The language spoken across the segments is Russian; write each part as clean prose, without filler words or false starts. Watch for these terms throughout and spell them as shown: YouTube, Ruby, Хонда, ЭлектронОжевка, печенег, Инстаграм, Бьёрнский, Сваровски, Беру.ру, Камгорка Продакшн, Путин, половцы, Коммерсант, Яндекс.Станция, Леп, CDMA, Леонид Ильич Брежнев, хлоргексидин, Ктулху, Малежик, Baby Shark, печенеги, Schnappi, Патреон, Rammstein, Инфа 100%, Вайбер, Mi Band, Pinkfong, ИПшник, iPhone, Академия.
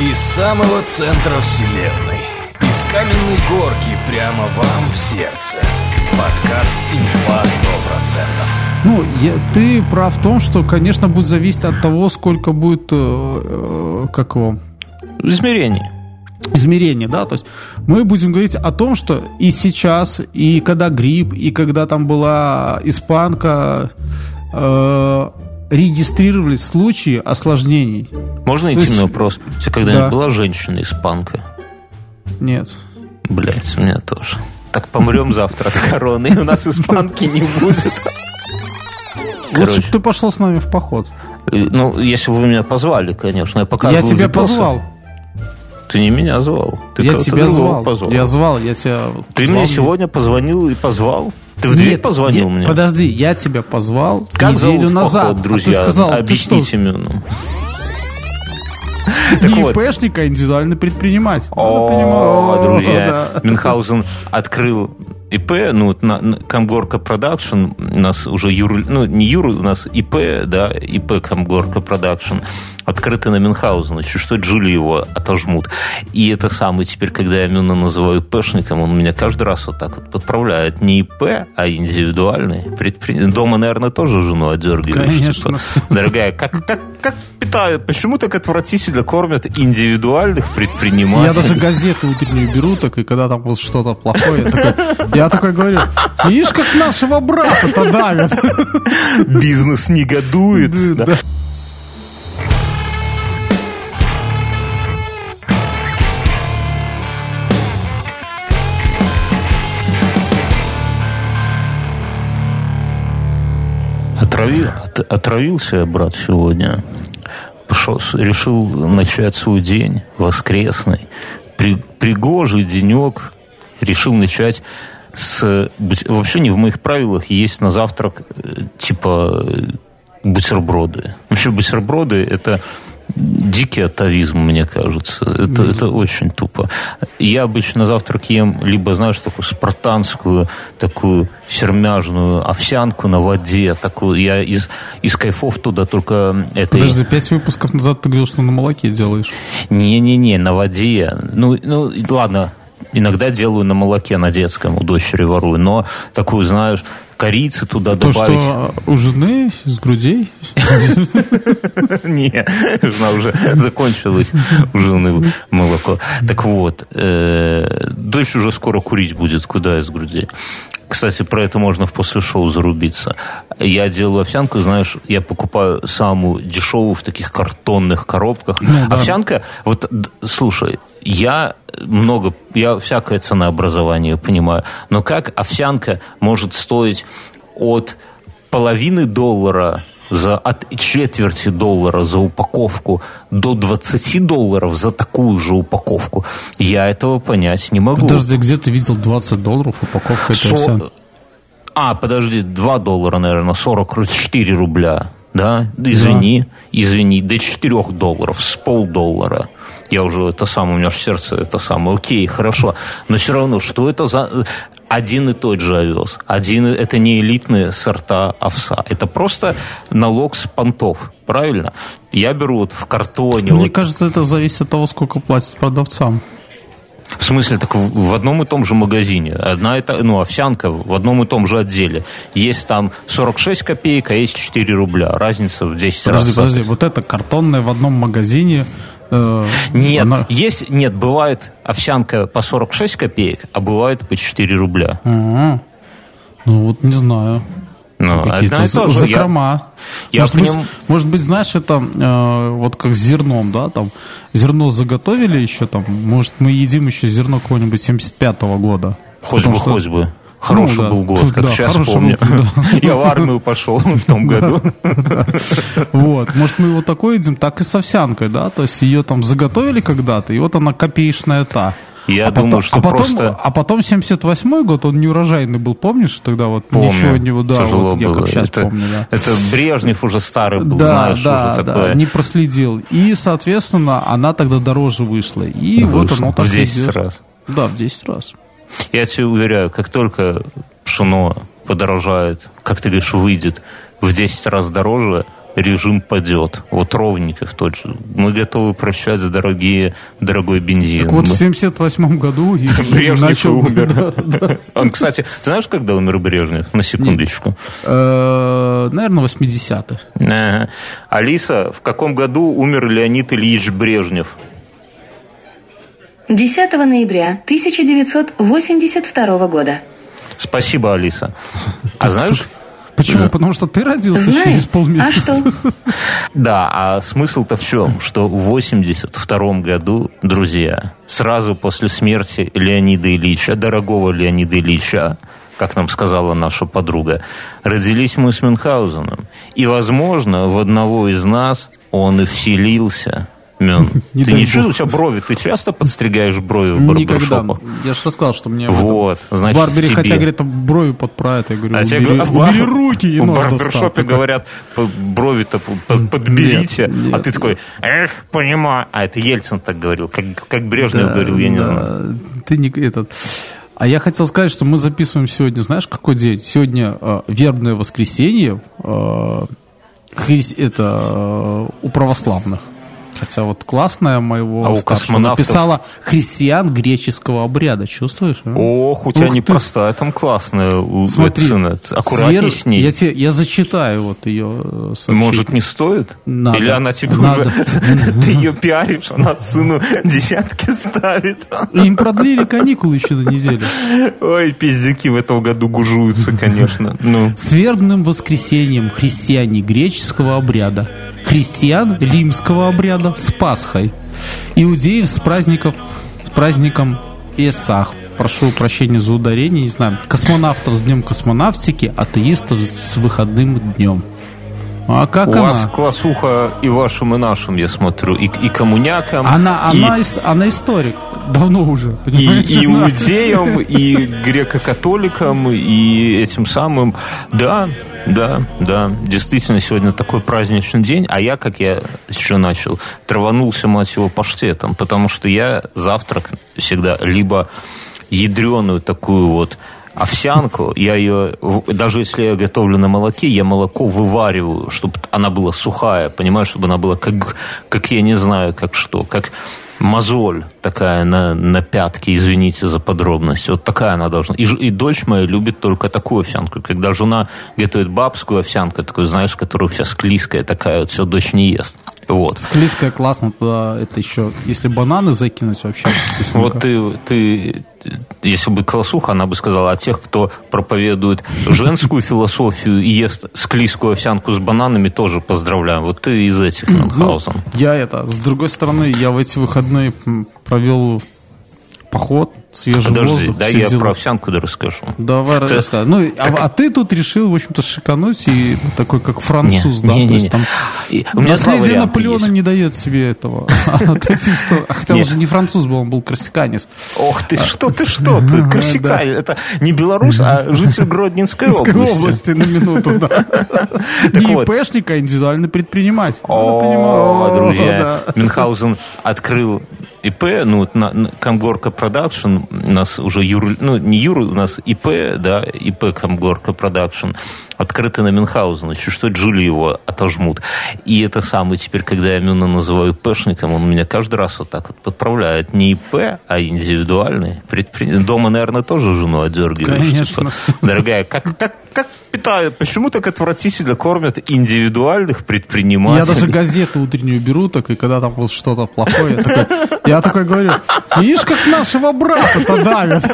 Из самого центра вселенной, из каменной горки прямо вам в сердце. Подкаст «Инфа 100%». Ну, ты прав в том, что, конечно, будет зависеть от того, сколько будет, как его... Измерение, да, то есть мы будем говорить о том, что и сейчас, и когда грипп, и когда там была испанка, регистрировались случаи осложнений. Можно идти на вопрос? Если когда-нибудь была женщина-испанка? Нет. Блять, у меня тоже. Так помрем завтра от короны, и у нас испанки не будет. Лучше бы ты пошел с нами в поход. Ну, если бы вы меня позвали, конечно. Я тебя позвал. Ты не меня звал. Ты кого-то другого позвал. Я звал, я тебя... Ты мне сегодня позвонил и позвал? Ты в дверь позвонил мне? Подожди, я тебя позвал неделю назад. Друзья, а ты сказал, объясните мне. ИПшника, индивидуальный предприниматель. О, друзья, Мюнхгаузен открыл ИП, ну, Камгорка Продакшн, у нас уже у нас ИП, да, ИП Камгорка Продакшн, открыто на Мюнхгаузена, что Джули его отожмут. И это самое теперь, когда я Мюна называю ИПшником, он меня каждый раз вот так вот подправляет. Не ИП, а индивидуальный предприниматель. Дома, наверное, тоже жену отдергиваешь. Конечно. Типа, дорогая, как питают, почему так отвратительно кормят индивидуальных предпринимателей? Я даже газеты утренние беру, так и когда там вот что-то плохое, я такой говорю, видишь, как нашего брата-то давят. Бизнес негодует. Да. Отравился брат сегодня. Решил начать свой день воскресный. Пригожий денек. Решил начать с... Вообще не в моих правилах есть на завтрак типа бутерброды. Вообще бутерброды – это дикий атовизм, мне кажется. Это очень тупо. Я обычно на завтрак ем либо, знаешь, такую спартанскую, такую сермяжную овсянку на воде. Такую. Я из кайфов туда только... Подожди, 5 выпусков назад ты говорил, что на молоке делаешь. Не-не-не, на воде. Ну ладно, иногда делаю на молоке, на детском, у дочери ворую. Но такую, знаешь... корицы туда то, добавить. То, что у жены с грудей? Не, жена уже закончилась, у жены молоко. Так вот, дочь уже скоро курить будет, куда из грудей. Кстати, про это можно в после шоу зарубиться. Я делаю овсянку, знаешь, я покупаю самую дешевую в таких картонных коробках. Овсянка, вот, слушай, я всякое ценообразование понимаю, но как овсянка может стоить от половины доллара, от четверти доллара за упаковку до $20 за такую же упаковку? Я этого понять не могу. Подожди, где ты видел $20 упаковка этой овсянки? Подожди, $2, наверное, 44 рубля. Да, извини, до $4, с $0.50. Я уже, у меня же сердце, окей, хорошо. Но все равно, что это за... Один и тот же овес. Это не элитные сорта овса. Это просто налог с понтов, правильно? Я беру в картоне... Мне кажется, это зависит от того, сколько платят продавцам. В смысле, так в одном и том же магазине, овсянка в одном и том же отделе. Есть там 46 копеек, а есть 4 рубля. Разница в 10 раз. Подожди, вот это картонная в одном магазине... бывает овсянка по 46 копеек, а бывает по 4 рубля. А-а-а. Ну вот не знаю. Какие-то закрома. Может быть, знаешь, это вот как с зерном, да, там зерно заготовили еще там. Может, мы едим еще зерно какого-нибудь 75-го года. Хоть бы. Хороший был год, сейчас помню. Я в армию пошел в том году. Вот, может, мы его такое едим, так и с овсянкой, да? То есть ее там заготовили когда-то, и вот она копеечная та. Я думаю, что просто... А потом 78-й год, он неурожайный был, помнишь? Тогда вот ничего не тяжело было. Я как сейчас помню, да. Это Брежнев уже старый был, знаешь, уже такое. Не проследил. И, соответственно, она тогда дороже вышла. И вот оно так... В 10 раз. Да, в 10 раз. Я тебе уверяю, как только пшено подорожает, как ты говоришь, выйдет в 10 раз дороже, режим падет. Вот Ровников тот же. Мы готовы прощать за дорогой бензин. Так вот, в 78-м году Брежнев умер. Он, кстати, ты знаешь, когда умер Брежнев? На секундочку. Наверное, 80-х. Алиса, в каком году умер Леонид Ильич Брежнев? 10 ноября 1982 года. Спасибо, Алиса. А знаешь... Почему? Да. Потому что ты родился через полмесяца. А что? Да, а смысл-то в чем? Что в 82-м году, друзья, сразу после смерти Леонида Ильича, дорогого Леонида Ильича, как нам сказала наша подруга, родились мы с Мюнхгаузеном. И, возможно, в одного из нас он и вселился. Мюн, ты не чувствуешь, у тебя брови, ты часто подстригаешь брови в барбершопах? Я же рассказал, что мне вот, значит, в барбере, хотя, говорят, брови подправят. Я говорю, убери руки и нож достал. В барбершопе говорят, брови-то подберите, нет. А ты такой, понимаю. А это Ельцин так говорил, как Брежнев говорил, я не знаю. Ты не этот... А я хотел сказать, что мы записываем сегодня, знаешь, какой день? Сегодня вербное воскресенье, это у православных. Хотя вот классная моего старшего написала «Христиан греческого обряда». Чувствуешь? А? Ох, у тебя непростая, там классная. Смотри, аккуратней с ней. Я зачитаю вот ее сообщение. Может, не стоит? Надо. Или она тебе уже... Ты ее пиаришь, она сыну десятки ставит. Им продлили каникулы еще на неделю. Ой, пиздяки в этом году гужуются, конечно. С вербным воскресеньем христиане греческого обряда. Христиан римского обряда с Пасхой. Иудеев с праздником Песах. Прошу прощения за ударение, не знаю. Космонавтов с днем космонавтики, атеистов с выходным днем. А как у она? У вас классуха и вашим, и нашим, я смотрю, и коммунякам. Она историк, давно уже, понимаешь? И иудеям, и греко-католикам, и этим самым, да, действительно, сегодня такой праздничный день, а я, как я еще начал, траванулся, мать его, паштетом, потому что я завтрак всегда либо ядреную такую вот овсянку, я ее, даже если я готовлю на молоке, я молоко вывариваю, чтобы она была сухая, понимаешь, чтобы она была как я не знаю, как что, как мозоль такая на пятке, извините за подробность, вот такая она должна. И дочь моя любит только такую овсянку, когда жена готовит бабскую овсянку, такую, знаешь, которую вся склизкая такая, вот все, дочь не ест. Вот. Склизкая классно, туда это еще, если бананы закинуть вообще. Вот ты, если бы классуха, она бы сказала, а тех, кто проповедует женскую философию и ест склизкую овсянку с бананами, тоже поздравляю. Вот ты из этих, Мюнхгаузен. С другой стороны, я в эти выходные провел поход, свежий воздух. Подожди, я про овсянку расскажу. Давай расскажи. Ты тут решил, в общем-то, шикануть и такой, как француз. Наследие Наполеона не дает себе этого. Хотя он же не француз был, он был корсиканец. Ох, ты что? Ты корсиканец. Это не белорус, а житель Гродненской области. На минуту, да. Не ИПшник, а индивидуальный предприниматель. О, друзья, Мюнхгаузен открыл ИП, Камгорка Продакшн, у нас уже у нас ИП, да, ИП Камгорка Продакшн, открыто на Мюнхгаузена, еще что Джули его отожмут. И это самое теперь, когда я Мюна называю ИПшником, он меня каждый раз вот так вот подправляет. Не ИП, а индивидуальный предприниматель. Дома, наверное, тоже жену отдергиваешь. Конечно. Типа, дорогая, как питают, почему так отвратительно кормят индивидуальных предпринимателей? Я даже газету утреннюю беру, так и когда там вот что-то плохое, я такой говорю, видишь, как нашего брата-то давят.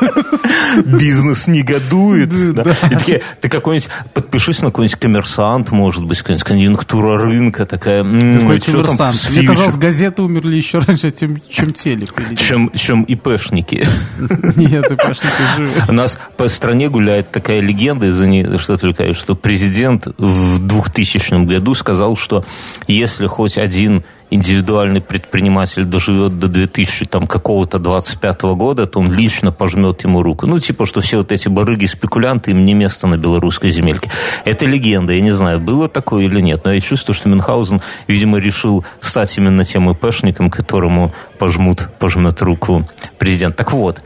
Бизнес негодует. Да. И такие, ты какой-нибудь, подпишись на какой-нибудь Коммерсант, может быть, какая-нибудь конъюнктура рынка такая. Какой Коммерсант? Мне казалось, газеты умерли еще раньше, чем телек. Чем ИПшники. Нет, ИПшники живы. У нас по стране гуляет такая легенда, из-за нее что отвлекаюсь, что президент в 2000 году сказал, что если хоть один индивидуальный предприниматель доживет до 2000 там какого-то 25 года, то он лично пожмет ему руку. Что все вот эти барыги-спекулянты, им не место на белорусской земельке. Это легенда, я не знаю, было такое или нет, но я чувствую, что Мюнхгаузен, видимо, решил стать именно тем ИПшником, которому пожмет руку президент. Так вот,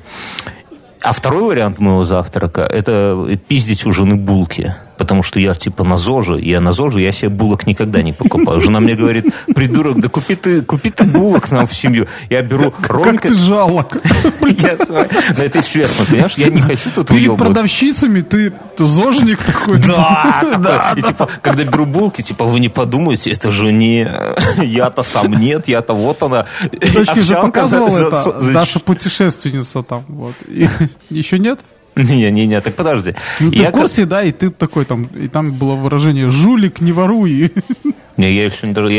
а второй вариант моего завтрака – это пиздить у жены булки. потому что я типа на ЗОЖе, я себе булок никогда не покупаю. Жена мне говорит: придурок, да купи ты булок нам в семью. Я беру Ромка... Как ты жалок. Это честно, понимаешь? Я не хочу тут уебывать. Перед продавщицами ты зожник такой. Да. И типа, когда беру булки, типа, вы не подумайте, это же не я-то сам, нет, я-то вот она. Дочке же показывала это, Даша путешественница там. Еще нет? Не-не-не, так подожди. Ну, ты в курсе, да, и ты такой там, и там было выражение «жулик, не воруй». Не, я еще не даже...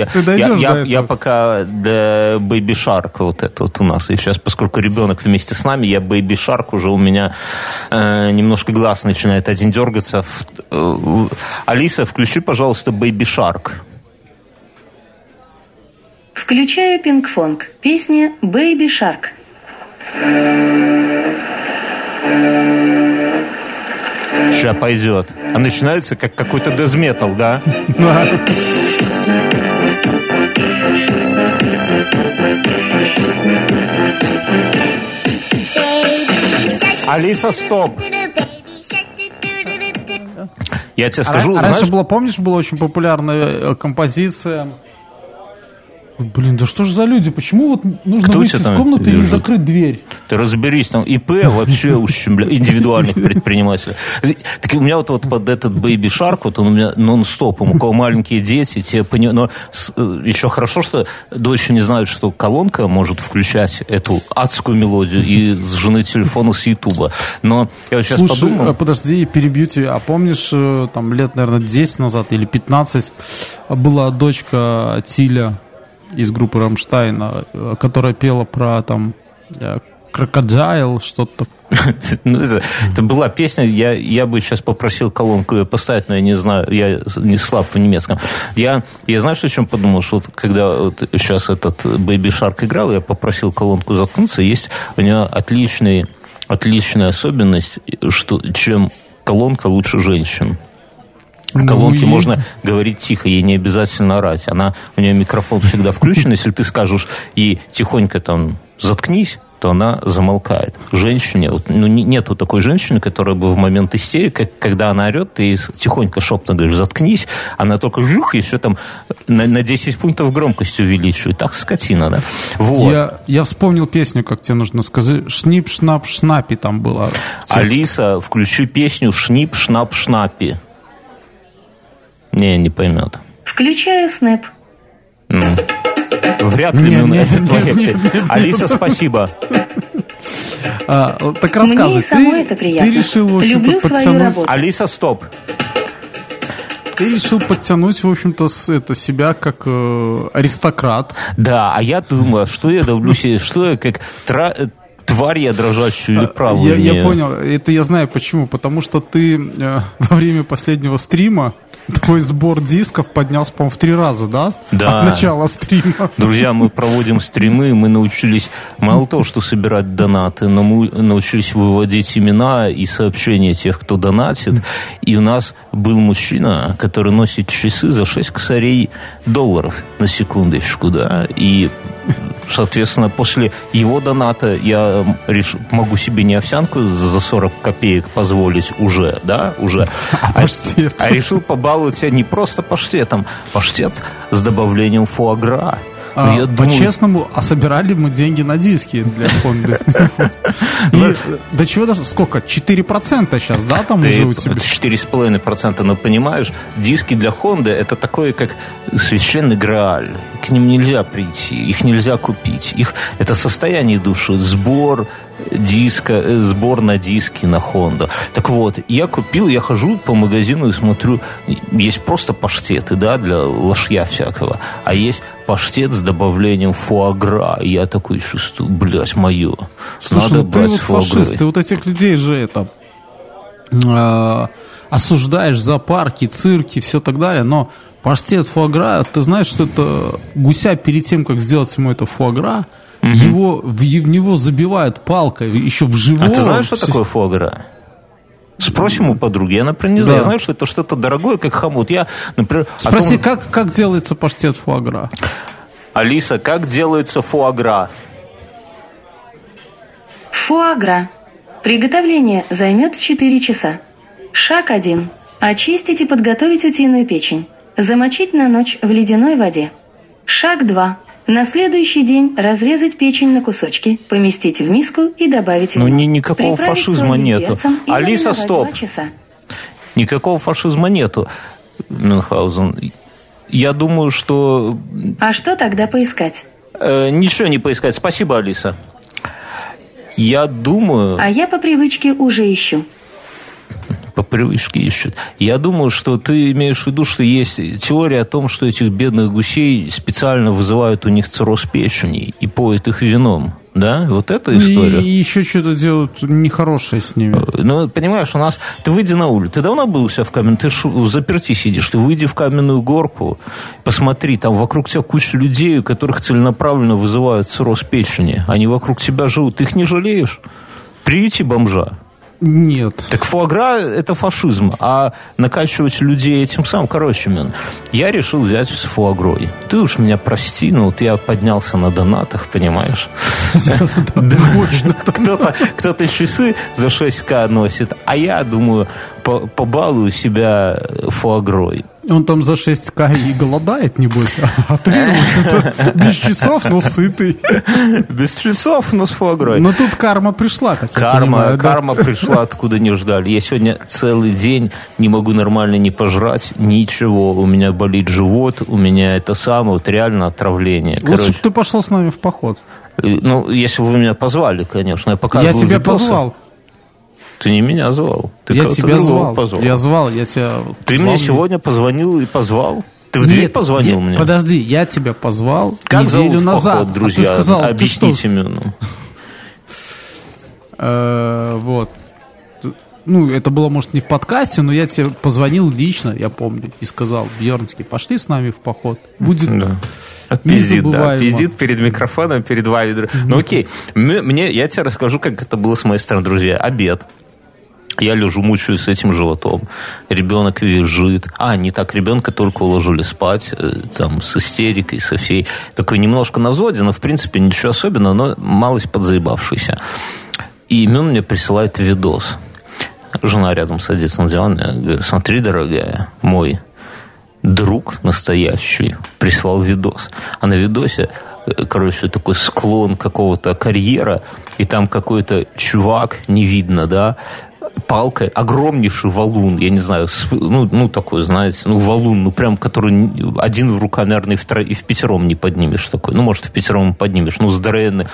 Я пока до Baby Shark вот это вот у нас. И сейчас, поскольку ребенок вместе с нами, я Baby Shark уже у меня немножко глаз начинает один дергаться. Алиса, включи, пожалуйста, Baby Shark. Включаю Pinkfong. Песня Baby Shark. Сейчас пойдет. А начинается как какой-то дезметал, да? Алиса, стоп! Я тебе скажу... Раньше была, помнишь, была очень популярная композиция... Блин, да что же за люди? Почему вот нужно выйти из комнаты и закрыть дверь? Ты разберись, там ИП вообще ущемляет индивидуальных предпринимателей. Так у меня вот под этот Baby Shark, вот он у меня нон-стоп, у кого маленькие дети, те понимают. Но еще хорошо, что дочь не знает, что колонка может включать эту адскую мелодию и с жены телефона, с Ютуба. Но я вот сейчас подумал... Слушай, подожди, перебью тебя. А помнишь, там лет, наверное, 10 назад или 15 была дочка Тиля из группы Rammstein, которая пела про там крокодайл, что-то. Это была песня, я бы сейчас попросил колонку ее поставить, но я не знаю, я не слаб в немецком. Я знаешь, о чем подумал, что вот, когда вот сейчас этот Baby Shark играл, я попросил колонку заткнуться, есть у нее отличная особенность, что чем колонка лучше женщин. В колонке можно говорить тихо, ей не обязательно орать. У нее микрофон всегда включен. Если ты скажешь ей тихонько там заткнись, то она замолкает. Женщине, нету такой женщины, которая бы в момент истерики, когда она орет, ты тихонько шепотом говоришь заткнись, она только жух, еще там на 10 пунктов громкость увеличивает. Так скотина, да? Вот. Я вспомнил песню, как тебе нужно сказать. Шнип, шнап, шнапи там была. Алиса, включи песню Шнип, шнап, шнапи. Не поймет. Включаю снэп. Вряд ли найдет твои. Алиса, спасибо. Так рассказывай. Мне самой это приятно. Ты решил, в общем-то, люблю свою работу. Алиса, стоп. Ты решил подтянуть, в общем-то, себя как аристократ. Да, а я думаю, что я давлю себе, что я как... Тварь я дрожащую или правую. Я понял. Это я знаю почему. Потому что ты во время последнего стрима твой сбор дисков поднялся, по-моему, в 3 раза, да? Да. От начала стрима. Друзья, мы проводим стримы, мы научились мало того, что собирать донаты, но мы научились выводить имена и сообщения тех, кто донатит. И у нас был мужчина, который носит часы за 6 косарей долларов на секундочку, да? И, соответственно, после его доната я могу себе не овсянку за 40 копеек позволить уже, да, уже. А решил побаловать себя не просто паштетом, паштет с добавлением фуагра. По-честному, собирали мы деньги на диски для фонда. До чего даже? Сколько? 4% сейчас, да, там уже у тебя? 4,5%, но понимаешь, диски для Хонды это такое, как священный Грааль. К ним нельзя прийти, их нельзя купить. Это состояние души, сбор на диски на Хонду. Так вот, я купил, я хожу по магазину и смотрю, есть просто паштеты, да, для лошья всякого, а есть паштет с добавлением фуагра. Я такой чувствую, блядь, мое. Слушай, надо брать фуагра. Фашист, ты вот этих людей же осуждаешь за парки, цирки, все так далее, но паштет фуагра, ты знаешь, что это гуся перед тем, как сделать ему это фуагра, в него забивают палкой еще в живую. А ты знаешь, что такое фуагра? Спросим у подруги, я, например, не знаю. Я знаю, что это что-то дорогое, как хомут. Спроси, как делается паштет фуагра? Алиса, как делается фуагра? Фуагра. Приготовление займет 4 часа. Шаг 1. Очистить и подготовить утиную печень. Замочить на ночь в ледяной воде. Шаг 2. На следующий день разрезать печень на кусочки, поместить в миску и добавить вино. Никакого фашизма нету. Алиса, стоп. Никакого фашизма нету, Мюнхгаузен. Я думаю, что... А что тогда поискать? Ничего не поискать. Спасибо, Алиса. Я думаю... А я по привычке уже ищу. По привычке ищут. Я думаю, что ты имеешь в виду, что есть теория о том, что этих бедных гусей специально вызывают у них цирроз печени и поят их вином. Да? Вот эта история. И еще что-то делают нехорошее с ними. Ну, понимаешь, у нас... Ты выйди на улицу. Ты давно был у себя в каменной... Ты ж взаперти сидишь. Ты выйди в каменную горку, посмотри, там вокруг тебя куча людей, у которых целенаправленно вызывают цирроз печени. Они вокруг тебя живут. Ты их не жалеешь? Приюти бомжа. Нет. Так фуагра – это фашизм, а накачивать людей этим самым... Короче, я решил взять с фуагрой. Ты уж меня прости, но вот я поднялся на донатах, понимаешь? Кто-то часы за 6К носит, а я, думаю, побалую себя фуагрой. Он там за 6К и голодает, небось. А ты без часов, но сытый. Без часов, но с фуагрой. Но тут карма пришла, как я понимаю. Карма пришла, откуда не ждали. Я сегодня целый день не могу нормально не пожрать ничего. У меня болит живот, у меня это самое, вот реально отравление. Лучше бы ты пошел с нами в поход. Ну, если бы вы меня позвали, конечно. Я тебя позвал. Ты не меня звал. Ты кого-то другого позвал. Я звал, я тебя... Ты мне сегодня позвонил и позвал? Ты в дверь позвонил мне? Подожди, я тебя позвал неделю назад. Друзья, ты сказал, объясните мне. Вот. Ну, это было, может, не в подкасте, но я тебе позвонил лично, я помню, и сказал: Бьёрнский, пошли с нами в поход. Будет... Пиздит перед микрофоном, перед вами. Ну, окей. Я тебе расскажу, как это было с моей стороны, друзья. Обед. Я лежу, мучаюсь с этим животом. Ребенок визжит. Не так, ребенка только уложили спать. Там, с истерикой, со всей. Такой немножко на взводе, но, в принципе, ничего особенного, но малость подзаебавшийся. И Мюн мне присылает видос. Жена рядом садится на диван. Я говорю: смотри, дорогая, мой друг настоящий прислал видос. А на видосе, короче, такой склон какого-то карьера, и там какой-то чувак, не видно, да, палкой, огромнейший валун, я не знаю, такой, знаете, валун, прям, который один в руках, наверное, и в пятером не поднимешь такой. Ну, может, в пятером поднимешь, здоровенный.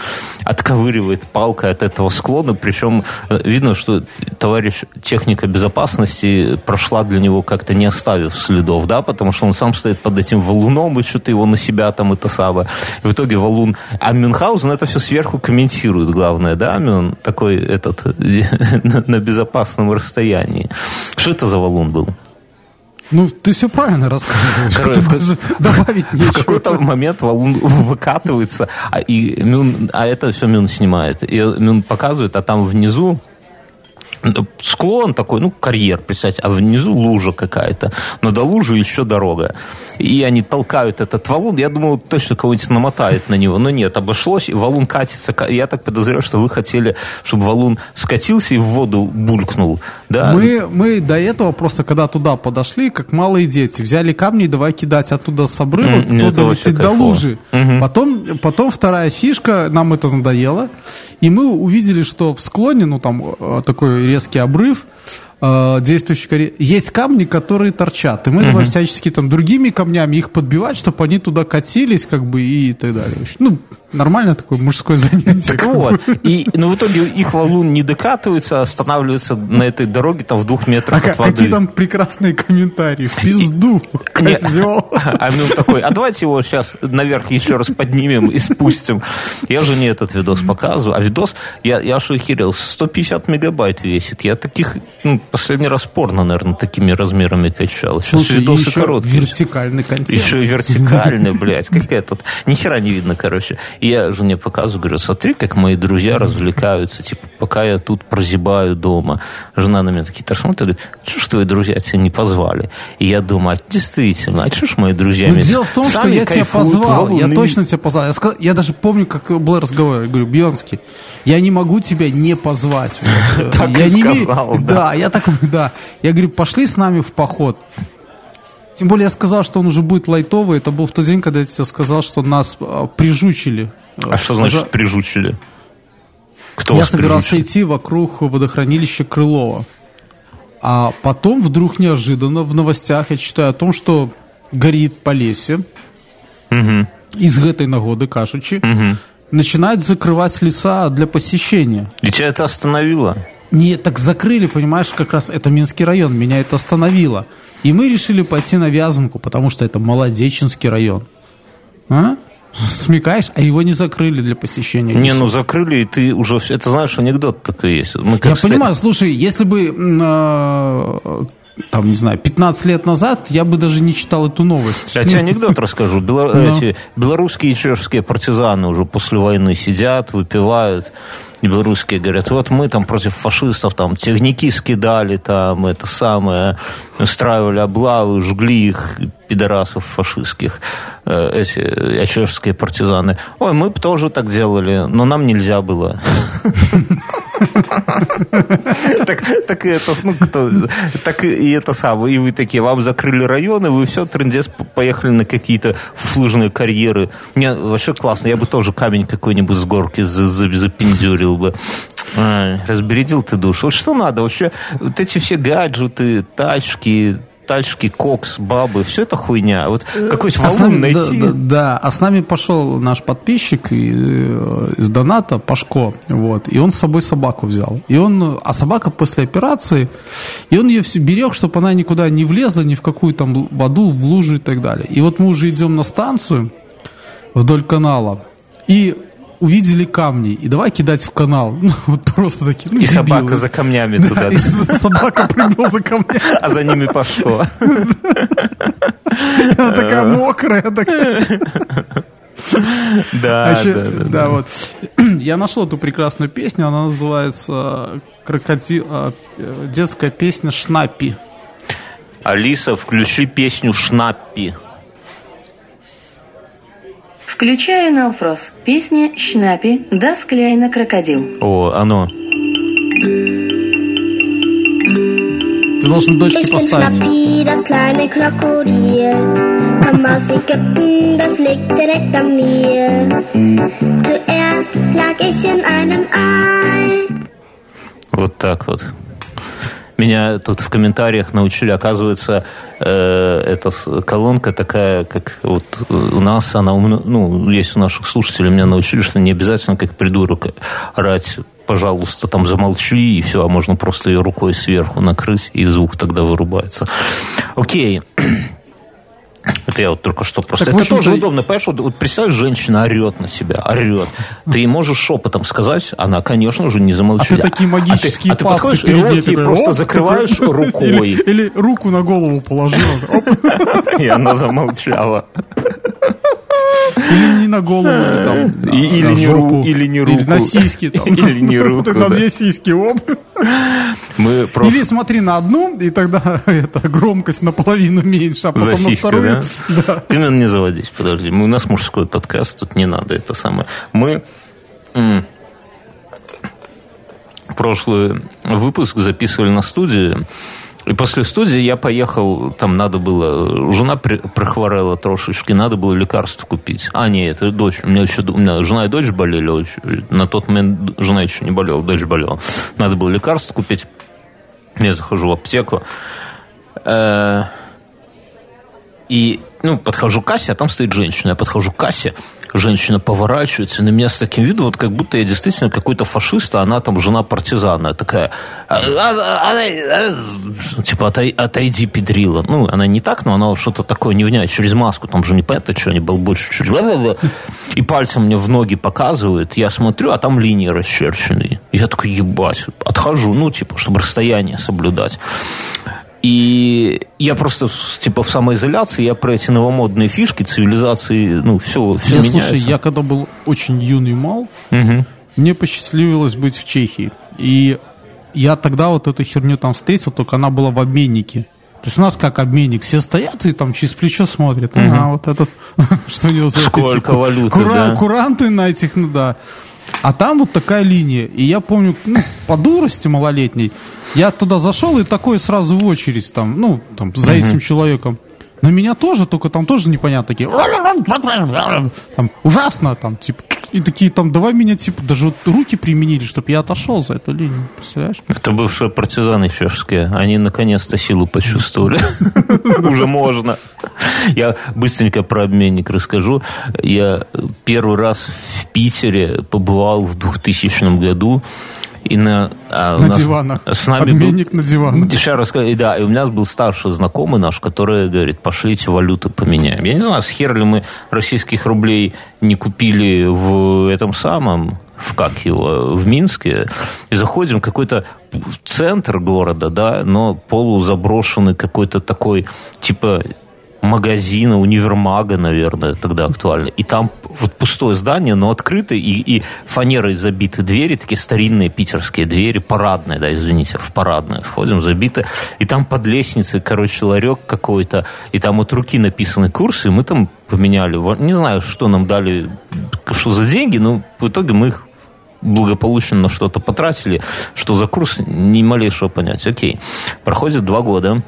Отковыривает палкой от этого склона, причем видно, что товарищ техника безопасности прошла для него как-то не оставив следов, да, потому что он сам стоит под этим валуном, и что-то его на себя там это самое. В итоге валун... А Мюнхгаузен это все сверху комментирует, главное, да, Мюн? Такой этот... на безопасности опасном расстоянии. Что это за валун был? Ну, ты все правильно рассказываешь. Даже добавить нечего. В какой-то момент валун выкатывается, это все Мюн снимает. И Мюн показывает, а там внизу склон такой, карьер, представьте, а внизу лужа какая-то, но до лужи еще дорога. И они толкают этот валун, я думал, точно кого-нибудь намотает на него, но нет, обошлось, и валун катится. Я так подозреваю, что вы хотели, чтобы валун скатился и в воду булькнул. Да? Мы до этого просто, когда туда подошли, как малые дети, взяли камни, давай кидать оттуда с обрыва, кто-то летит до лужи. Угу. Потом вторая фишка, нам это надоело, и мы увидели, что в склоне, там такой резкий обрыв, действующий карьер. Есть камни, которые торчат. И мы давай всячески другими камнями их подбивать, чтобы они туда катились, и так далее. Нормально такое мужское занятие. Так вот. И в итоге их валун не докатывается, а останавливается на этой дороге в 2 метрах от воды. Какие там прекрасные комментарии. В пизду, козел. А Мюн такой: а давайте его сейчас наверх еще раз поднимем и спустим. Я же не этот видос показываю. А видос, я аж охерел, 150 мегабайт весит. Я таких... Последний раз порно, наверное, такими размерами качалось. Слушай, видосы еще короткие. Вертикальный контент. Еще и вертикальный, блядь. Как этот. Ни хера не видно, короче. И я жене показываю, говорю, смотри, как мои друзья развлекаются, типа, пока я тут прозябаю дома. Жена на меня такие смотрит и говорит, что ж твои друзья тебя не позвали? И я думаю, действительно, а что ж мои друзья... Ну, дело в том, что я тебя позвал, я точно тебя позвал. Я даже помню, как был разговор, я говорю, Бьёрнский, я не могу тебя не позвать. Так и сказал, да. Да, я говорю, пошли с нами в поход. Тем более я сказал, что он уже будет лайтовый. Это был в тот день, когда я тебе сказал, что нас прижучили. А что значит прижучили? Кто вас прижучил? Я собирался идти вокруг водохранилища Крылова. А потом вдруг неожиданно в новостях я читаю о том, что горит Полесье. Угу. Из этой нагоды, кажучи, угу, начинают закрывать леса для посещения. И тебя это остановило? Нет, так закрыли, понимаешь, как раз это Минский район. Меня это остановило. И мы решили пойти на Вязанку, потому что это Молодечинский район. А? Смекаешь? А его не закрыли для посещения. Не, ну закрыли, и ты уже... Это, знаешь, анекдот такой есть. Я понимаю, слушай, если бы, там, не знаю, 15 лет назад, я бы даже не читал эту новость. Я тебе анекдот расскажу. Белорусские и чешские партизаны уже после войны сидят, выпивают... Белорусские говорят, вот мы там против фашистов там техники скидали, там это самое, устраивали облавы, жгли их, пидорасов фашистских, эти чешские партизаны. Ой, мы бы тоже так делали, но нам нельзя было. Так это, ну, кто, так и это самое, и вы такие, вам закрыли районы, вы все, трындец, поехали на какие-то флыжные карьеры. Мне вообще классно, я бы тоже камень какой-нибудь с горки запиндюрил бы. Разбередил ты душу. Вот что надо вообще, вот эти все гаджеты, тачки, кокс, бабы, все это хуйня. Вот какой-то валун найти. Да, а с нами пошел наш подписчик из доната, Пашко, вот, и он с собой собаку взял. А собака после операции, и он ее все берег, чтобы она никуда не влезла, ни в какую там воду, в лужу и так далее. И вот мы уже идем на станцию вдоль канала, и увидели камни, и давай кидать в канал. Ну, вот просто такие, ну, и дебилы. Собака за камнями туда. И собака прыгнула за камнями. А за ними пошло. Она такая мокрая. Да, вот. Я нашел эту прекрасную песню, она называется детская песня «Шнаппи». Алиса, включи песню «Шнаппи». Включая на Алфрос. Песня «Schnappi», «Das kleine Krokodil». О, оно. Ты должен дочке поставить. Вот так вот. Меня тут в комментариях научили, оказывается, эта колонка такая, как вот у нас, она, ну, есть у наших слушателей, меня научили, что не обязательно, как придурок, орать, пожалуйста, там замолчи, и все, а можно просто ее рукой сверху накрыть, и звук тогда вырубается. Окей. Это я вот только что просто... Так, это тоже удобно, понимаешь, вот представь, женщина орет на себя, орет. Ты можешь шепотом сказать, она, конечно же, не замолчит. А ты такие магические а ты пасы перед ней просто закрываешь рукой. Или руку на голову положила. И она замолчала. Или не на голову, там, или, на жопу, или не руку. Или на сиськи. Там, или не руку. На две сиськи. Или смотри на одну, и тогда громкость наполовину меньше, а потом на вторую. Ты, наверное, не заводись, подожди. У нас мужской подкаст, тут не надо это самое. Мы прошлый выпуск записывали на студии. И после студии я поехал, там надо было, жена прохворала трошечки, надо было лекарство купить. А, нет, это дочь. У меня жена и дочь болели. На тот момент жена еще не болела, дочь болела. Надо было лекарство купить. Я захожу в аптеку. И, ну, подхожу к кассе, а там стоит женщина. Я подхожу к кассе, женщина поворачивается на меня с таким видом, вот как будто я действительно какой-то фашист, а она там жена партизана. Такая, типа, отойди, педрила. Ну, она не так, но она что-то такое невнятное. Через маску, там же непонятно, что они были больше. И пальцем мне в ноги показывает. Я смотрю, а там линии расчерченные. Я такой, ебать, отхожу, ну, типа, чтобы расстояние соблюдать. И я просто, типа, в самоизоляции, я про эти новомодные фишки, цивилизации, ну, все меняется. Слушай, я когда был очень юный и мал, мне посчастливилось быть в Чехии. И я тогда вот эту херню там встретил, только она была в обменнике. То есть у нас как обменник, все стоят и там через плечо смотрят. А вот этот, что у него за... Сколько валюты, да. Куранты на этих, ну да. А там вот такая линия. И я помню, по дурости малолетней, я туда зашел и такой сразу в очередь там, ну, там, за этим человеком. Но меня тоже, только там тоже непонятно, такие там, ужасно, там, типа, и такие там, давай меня, типа, даже вот руки применили, чтобы я отошел за эту линию, представляешь? Это бывшие партизаны чешские, они наконец-то силу почувствовали. Уже можно. Я быстренько про обменник расскажу. Я первый раз в Питере побывал в 2000 году. И на нас, диванах. С нами обменник был, на диванах. Да, и у меня был старший знакомый наш, который говорит, пошлите валюту поменяем. Я не знаю, с хер ли мы российских рублей не купили в этом самом, в Минске. И заходим в какой-то центр города, да, но полузаброшенный какой-то такой, типа... магазина, универмага, наверное, тогда актуально. И там вот пустое здание, но открытое, и фанерой забиты двери, такие старинные питерские двери, парадные, да, извините, в парадные входим, забиты. И там под лестницей, короче, ларек какой-то, и там от руки написаны курсы, и мы там поменяли. Не знаю, что нам дали, что за деньги, но в итоге мы их благополучно на что-то потратили, что за курс, ни малейшего понятия. Окей. Проходит 2 года,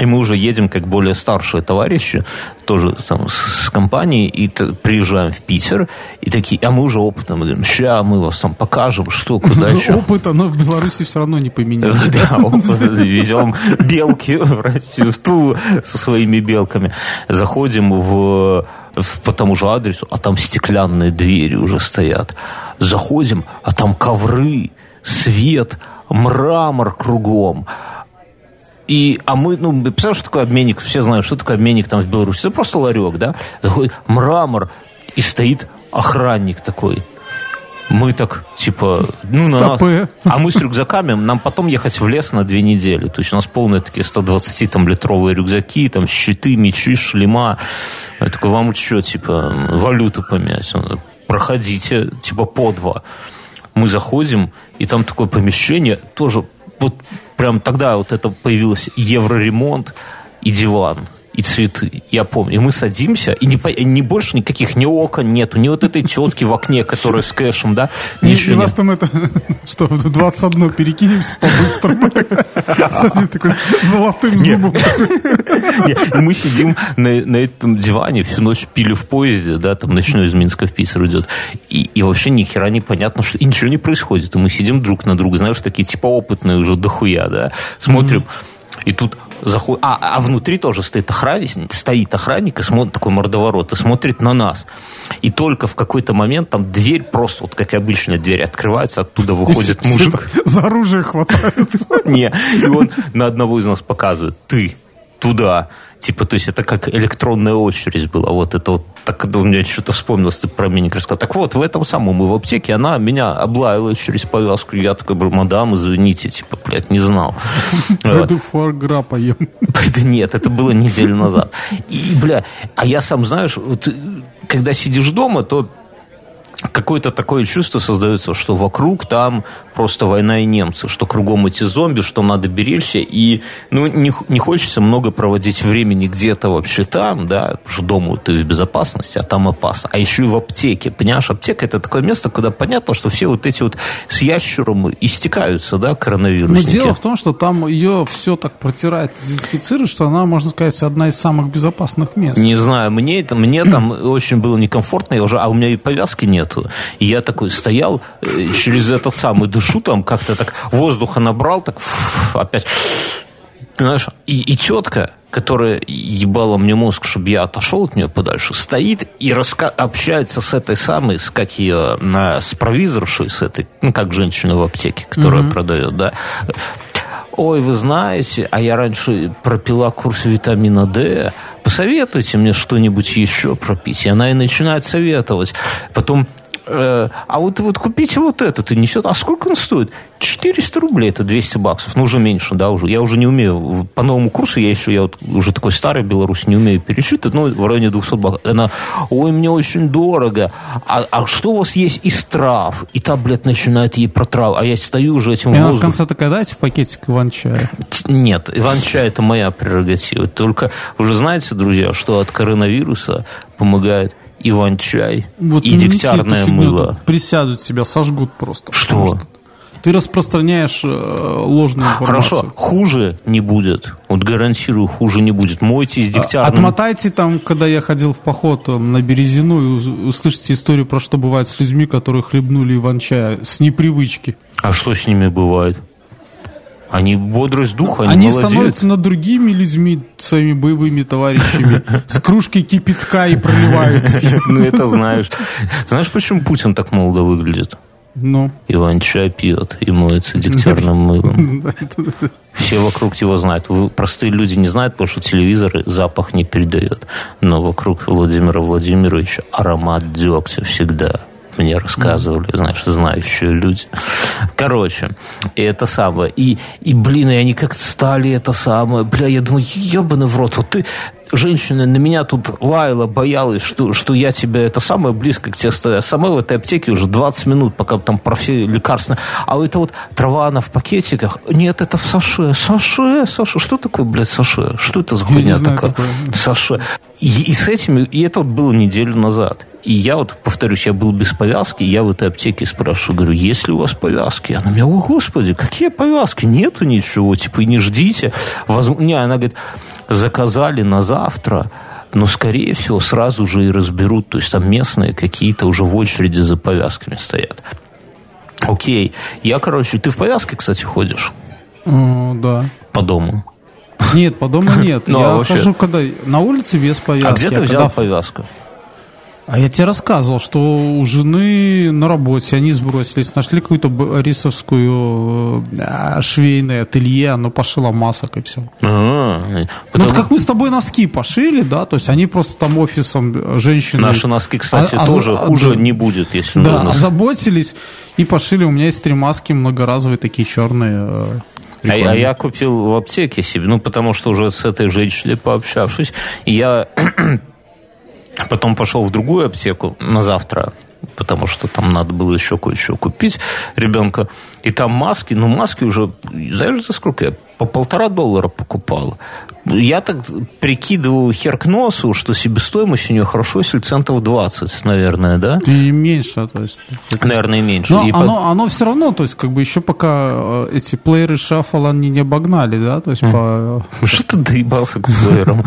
и мы уже едем как более старшие товарищи, тоже там с компанией, и приезжаем в Питер, и такие, а мы уже опытом, мы говорим, ща мы вас там покажем, что, куда еще. Опыт, оно в Беларуси все равно не поменяли. Да, опыт, везем белки в Россию, в Тулу со своими белками. Заходим по тому же адресу, а там стеклянные двери уже стоят. Заходим, а там ковры, свет, мрамор кругом. А мы, ну, представляешь, что такое обменник? Все знают, что такое обменник там в Беларуси. Это просто ларек, да? Заходит мрамор, и стоит охранник такой. Мы так, типа... А мы с рюкзаками, нам потом ехать в лес на 2 недели. То есть у нас полные такие 120-литровые рюкзаки, там щиты, мечи, шлема. Я такой, вам что, типа, валюту поменять? Проходите, типа, по 2. Мы заходим, и там такое помещение тоже... Вот прям тогда вот это появилось евроремонт и диван, и цветы, я помню. И мы садимся, и не больше никаких ни окон нету, ни вот этой тетки в окне, которая с кэшем, да? И вас там это, что, в 21 перекинемся по-быстрому. Садись такой золотым зубом. Мы сидим на этом диване, всю ночь пили в поезде, да, там ночной из Минска в Питер идет. И вообще ни хера не понятно, что и ничего не происходит. И мы сидим друг на друга, знаешь, такие типа опытные уже дохуя, да, смотрим. И тут внутри тоже стоит охранник и смотрит, такой мордоворот, и смотрит на нас. И только в какой-то момент там дверь просто, вот как обычная дверь, открывается, оттуда выходит мужик. За оружие хватается. Не, и он на одного из нас показывает. Ты туда. Типа, то есть это как электронная очередь была. Вот это вот так, у меня что-то вспомнилось, ты про меня рассказал. Так вот, в этом самом, и в аптеке она меня облаяла через повязку. Я такой, мадам, извините, типа, блядь, не знал. Пойду фуагра поем. Нет, это было неделю назад. И, бля, а я сам, знаешь, вот, когда сидишь дома, то какое-то такое чувство создается, что вокруг там просто война и немцы, что кругом эти зомби, что надо беречься, и ну, не хочется много проводить времени где-то вообще там, да, потому что дома ты в безопасности, а там опасно. А еще и в аптеке, понимаешь, аптека — это такое место, куда понятно, что все вот эти вот с ящером истекаются, да, коронавирусники. Но дело в том, что там ее все так протирает, дезинфицирует, что она, можно сказать, одна из самых безопасных мест. Не знаю, мне там очень было некомфортно, а у меня и повязки нет. И я такой стоял, через этот самый дышу, там как-то так воздуха набрал, так опять, знаешь, и тетка, которая ебала мне мозг, чтобы я отошел от нее подальше, стоит и общается с этой самой, с провизоршей, с этой, ну, как женщина в аптеке, которая продает, да. Ой, вы знаете, а я раньше пропила курс витамина D, посоветуйте мне что-нибудь еще пропить. И она и начинает советовать. Потом, а вот купите вот этот и несет. А сколько он стоит? 400 рублей, это 200 баксов. Ну, уже меньше, да, уже. Я уже не умею. По новому курсу я вот уже такой старый белорус, не умею пересчитать. Ну, в районе 200 баксов. Она, ой, мне очень дорого. А что у вас есть из трав? И та, блядь, начинает ей про траву. А я стою уже этим воздухом. И она в конце такая, дайте пакетик иван-чая. Нет, иван-чай – это моя прерогатива. Только, вы же знаете, друзья, что от коронавируса помогает иван-чай вот и дегтярное мыло. Присядут тебя, сожгут просто. Что? Ты распространяешь ложную информацию. Хорошо, хуже не будет. Вот гарантирую, хуже не будет. Мойтесь дегтярным. Отмотайте там, когда я ходил в поход на Березину, и услышите историю про что бывает с людьми, которые хлебнули иван-чая с непривычки. А что с ними бывает? Они бодрость духа, они молодец. Становятся над другими людьми, своими боевыми товарищами, с кружкой кипятка и проливают. Ну, это знаешь. Знаешь, почему Путин так молодо выглядит? Ну. Иван-чай пьет и моется дегтярным мылом. Все вокруг его знают. Простые люди не знают, потому что телевизор запах не передает. Но вокруг Владимира Владимировича аромат дегтя всегда. Мне рассказывали, знаешь, знающие люди. Короче, и это самое. И блин, и они как-то стали это самое. Бля, я думаю, ебаный в рот, вот ты... Женщина на меня тут лаяла, боялась, что я тебя, это самое близко к тебе стою. Я сама в этой аптеке уже 20 минут, пока там про все лекарства. А это вот трава, она в пакетиках. Нет, это в саше. Саше. Что такое, блядь, саше? Что это за хуйня такая? Саше. И с этими... И это вот было неделю назад. И я вот, повторюсь, я был без повязки. Я в этой аптеке спрашиваю, говорю, есть ли у вас повязки? Она мне, о, господи, какие повязки? Нету ничего, типа, и не ждите. Не, она говорит... Заказали на завтра, но, скорее всего, сразу же и разберут. То есть там местные какие-то уже в очереди за повязками стоят. Окей. Я, короче... Ты в повязке, кстати, ходишь? Да. По дому? Нет, по дому нет. Я хожу, когда на улице без повязки. А где ты взял повязку? А я тебе рассказывал, что у жены на работе они сбросились, нашли какую-то рисовскую швейное ателье, оно пошило масок и все. Ну, вот как мы с тобой носки пошили, да, то есть они просто там офисом женщины... Наши носки, кстати, тоже хуже не будет, если... Да, озаботились и пошили. У меня есть три маски многоразовые, такие черные... А я купил в аптеке себе, ну, потому что уже с этой женщиной пообщавшись, и я... Потом пошел в другую аптеку на завтра, потому что там надо было еще кое-что купить ребенка. И там маски, ну маски уже, знаешь, за сколько я? По $1,5 покупал. Я так прикидываю хер к носу, что себестоимость у нее хорошо, если $20, наверное, да? И меньше, то есть. Наверное, и меньше. Но и оно все равно, то есть, как бы еще пока эти плееры Shuffle они не обогнали, да? То есть, Что ты доебался к плеерам?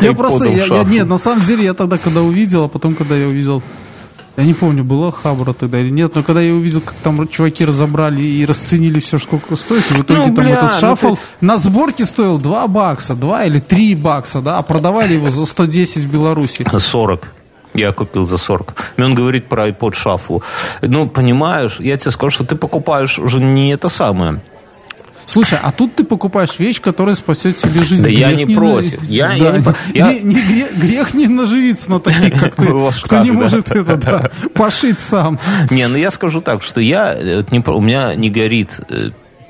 Я просто, нет, на самом деле, я тогда, когда увидел, а потом, когда я увидел... Я не помню, была Хабра тогда или нет, но когда я увидел, как там чуваки разобрали и расценили все, сколько стоит, в итоге там этот шафл на сборке стоил $2, 2 или 3 бакса, да, а продавали его за 110 в Беларуси. 40. Я купил за 40. И он говорит про Ipod Shuffle. Ну, понимаешь, я тебе скажу, что ты покупаешь уже не это самое. Слушай, а тут ты покупаешь вещь, которая спасет тебе жизнь. Да я не против. Грех не наживиться на таких, как ты, кто не может это пошить сам. Не, ну я скажу так, что у меня не горит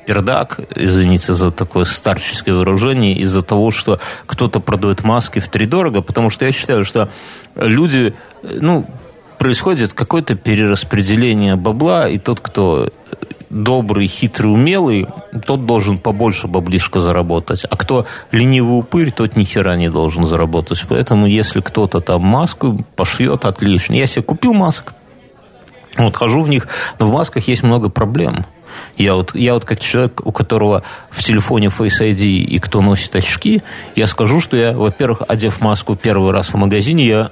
пердак, извините за такое старческое выражение, из-за того, что кто-то продает маски втридорого, потому что я считаю, что люди, ну, происходит какое-то перераспределение бабла, и тот, кто... добрый, хитрый, умелый, тот должен побольше баблишка заработать. А кто ленивый упырь, тот ни хера не должен заработать. Поэтому, если кто-то там маску пошьет, отлично. Я себе купил масок, вот хожу в них, но в масках есть много проблем. Я вот как человек, у которого в телефоне Face ID и кто носит очки, я скажу, что я, во-первых, одев маску первый раз в магазине, я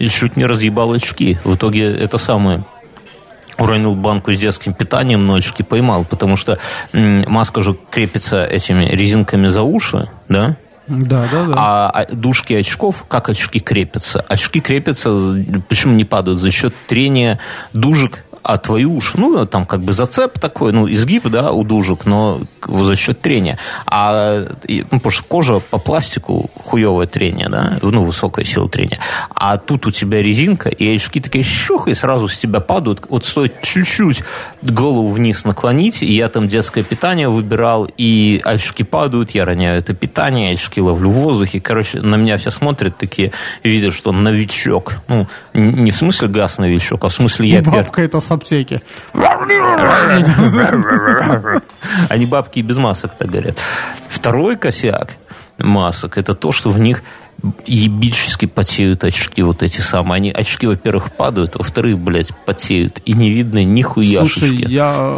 чуть не разъебал очки. В итоге это самое... Уронил банку с детским питанием, но очки поймал, потому что маска же крепится этими резинками за уши, да? Да. А дужки очков, как очки крепятся? Очки крепятся, почему не падают? За счет трения дужек а твои уши, ну, там как бы зацеп такой, ну, изгиб, да, у дужек, но за счет трения. А, ну, потому что кожа по пластику хуевое трение, да, ну, высокая сила трения. А тут у тебя резинка, и очки такие щух, и сразу с тебя падают. Вот стоит чуть-чуть голову вниз наклонить, и я там детское питание выбирал, и очки падают, я роняю это питание, очки ловлю в воздухе. Короче, на меня все смотрят такие, видят, что он новичок. Ну, не в смысле газ новичок, а в смысле я... Бабка это с аптеки. Они бабки и без масок так говорят. Второй косяк масок — это то, что в них ебически потеют очки вот эти самые. Они, очки, во-первых, падают, во-вторых, блядь, потеют. И не видно нихуяшечки. Слушай, я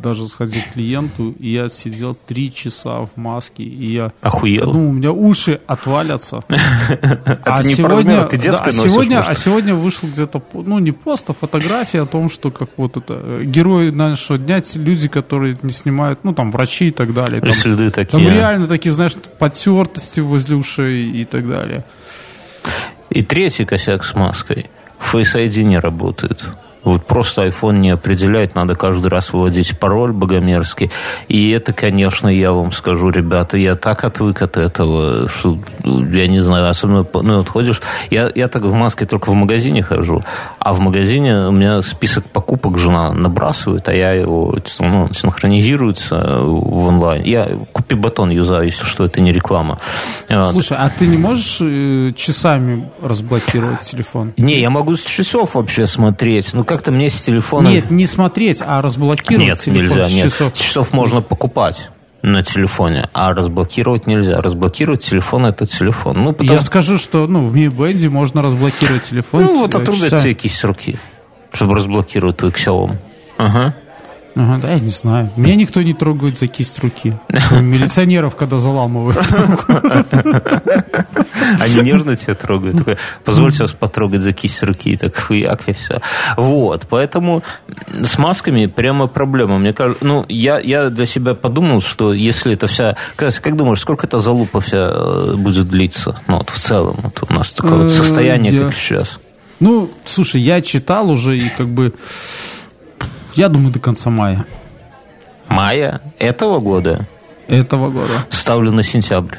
даже сходил к клиенту, и я сидел 3 часа в маске, и я... Охуел? Ну, у меня уши отвалятся. А сегодня вышел где-то, ну, не пост, а фотография о том, что как вот это... Герои нашего дня, люди, которые не снимают, ну, там, врачи и так далее. Следы такие. Там реально такие, знаешь, потертости возле ушей и так далее. И третий косяк с маской. Face ID не работает. Вот просто iPhone не определяет, надо каждый раз вводить пароль богомерзкий. И это, конечно, я вам скажу, ребята, я так отвык от этого, что, я не знаю, особенно, ну, вот ходишь, я так в маске только в магазине хожу, а в магазине у меня список покупок жена набрасывает, а я его, ну, синхронизируется в онлайн. Я купи батон юзаю, если что, это не реклама. Слушай, а ты не можешь часами разблокировать телефон? Не, я могу с часов вообще смотреть, ну, как-то мне с телефона... Нет, не смотреть, а разблокировать. Нет, телефон нельзя, с часов. Нет, с часов можно покупать на телефоне, а разблокировать нельзя. Разблокировать телефон — это телефон. Ну, потом... Я скажу, что, ну, в Mi Band можно разблокировать телефон. Ну, вот отрубят тебе кисть руки, чтобы разблокировать твой Xiaomi. Ага. Ага, да, я не знаю. Меня никто не трогает за кисть руки. Милиционеров, когда заламывают. Они нежно тебя трогают. Такой, позвольте вас потрогать за кисть руки. И так хуяк, и все. Вот, поэтому с масками прямо проблема. Мне кажется, ну, я для себя подумал, что если это вся... Как думаешь, сколько эта залупа вся будет длиться? Ну, вот в целом. Вот у нас такое вот состояние, как сейчас. Ну, слушай, я читал уже и как бы... Я думаю, до конца мая. Мая? Этого года? Этого года. Ставлю на сентябрь.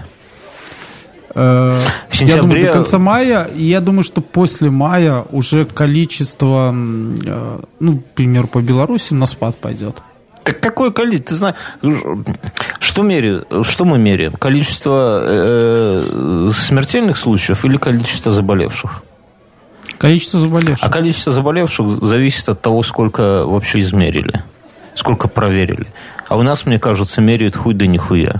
В сентябре... Я думаю, до конца мая. И я думаю, что после мая уже количество, ну, к примеру, по Беларуси на спад пойдет. Так какое количество? Ты знаешь, что мы меряем? Количество смертельных случаев или количество заболевших? Количество заболевших. А количество заболевших зависит от того, сколько вообще измерили, сколько проверили. А у нас, мне кажется, меряют хуй да нихуя.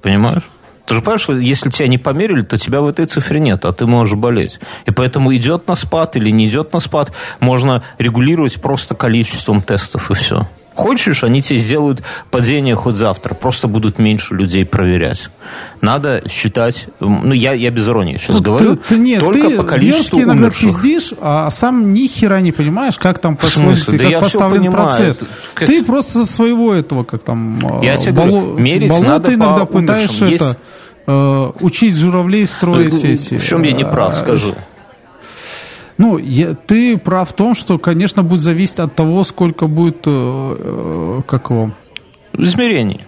Понимаешь? Ты же понимаешь, что если тебя не померили, то тебя в этой цифре нет, а ты можешь болеть. И поэтому идет на спад или не идет на спад, можно регулировать просто количеством тестов, и все. Хочешь, они тебе сделают падение хоть завтра. Просто будут меньше людей проверять. Надо считать... Ну, я без иронии сейчас говорю. Ты по количеству умерших. Иногда пиздишь, а сам ни хера не понимаешь, как там происходит, да, как поставлен процесс. Как... Ты просто за своего этого, как там... Я тебе говорю, мерить надо ты иногда по умершим. Есть... это учить журавлей строить сети. В чем я не прав, скажу. Ну, ты прав в том, что, конечно, будет зависеть от того, сколько будет измерений.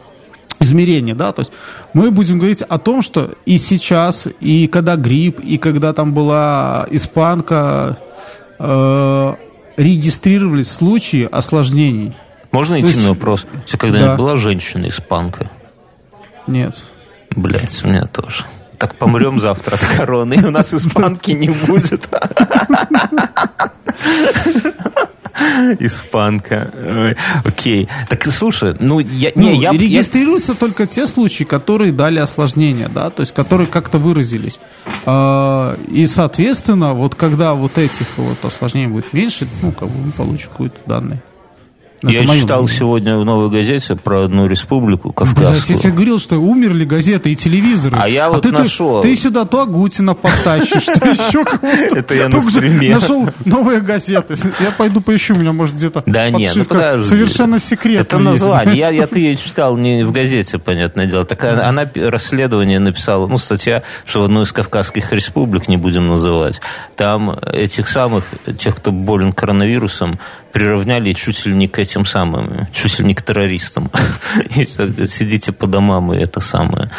Измерения, да, то есть мы будем говорить о том, что и сейчас, и когда грипп, и когда там была испанка, регистрировались случаи осложнений. Можно идти на вопрос? Ты когда-нибудь была женщина-испанка? Нет. Блять, у меня тоже. Так помрем завтра от короны, и у нас испанки не будет. Испанка. Окей. Так, слушай, ну... Регистрируются только те случаи, которые дали осложнения, да, то есть которые как-то выразились. И, соответственно, вот когда вот этих вот осложнений будет меньше, ну, как бы мы получим какие-то данные. Я читал сегодня в «Новой газете» про одну республику, Кавказскую. Я тебе говорил, что умерли газеты и телевизоры. А я вот нашел. Ты сюда то Агутина подтащишь, то еще кого-то. Это я на стриме. Нашел «Новые газеты». Я пойду поищу, у меня, может, где-то подшивка совершенно секретная. Это название. Я-то ее читал не в газете, понятное дело. Так она расследование написала, ну, статья, что в одной из кавказских республик, не будем называть, там этих самых, тех, кто болен коронавирусом, приравняли чуть ли не к этим самым, чуть ли не к террористам. Сидите по домам, и это самое.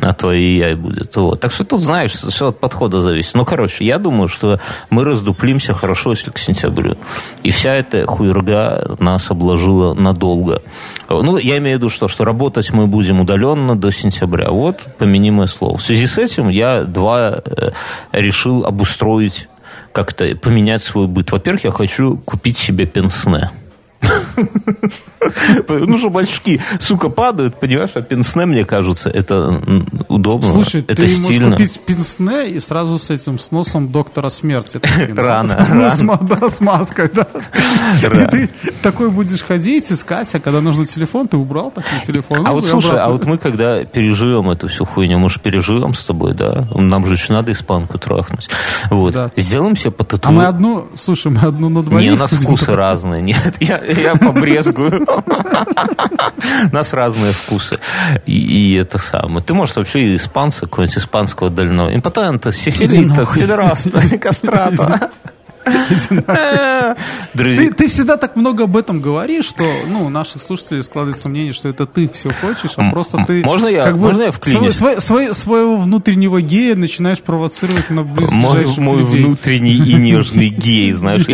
А твои яй будет. Вот. Так что тут, знаешь, все от подхода зависит. Ну, короче, я думаю, что мы раздуплимся хорошо, если к сентябрю. И вся эта хуерга нас обложила надолго. Ну, я имею в виду, что работать мы будем удаленно до сентября. Вот поменимое слово. В связи с этим я решил обустроить, как-то поменять свой быт. Во-первых, я хочу купить себе пенсне. Ну что, бачки, сука, падают, понимаешь, а пенсне, мне кажется, это удобно. Слушай, это ты стильно. Можешь купить пенсне и сразу с этим, с носом доктора смерти. Рано. С маской, да. И ты такой будешь ходить, искать, а когда нужен телефон, ты убрал такой телефон. А вот слушай, а вот мы когда переживем эту всю хуйню, мы же переживем с тобой, да? Нам же еще надо испанку трахнуть. Вот. Сделаем себе по тату. А мы одну, слушай, мы одну на двоих. Не, у нас вкусы разные, нет, я побрезгую. У нас разные вкусы. И это самое. Ты можешь вообще и испанца, какого-нибудь испанского дальнего. Импотента, сифилита, педраста, кастрата. Ты всегда так много об этом говоришь, что у наших слушателей складывается мнение, что это ты все хочешь, а просто ты... Можно я вклинюсь? Своего внутреннего гея начинаешь провоцировать на близлежащих людей. Мой внутренний и нежный гей, знаешь.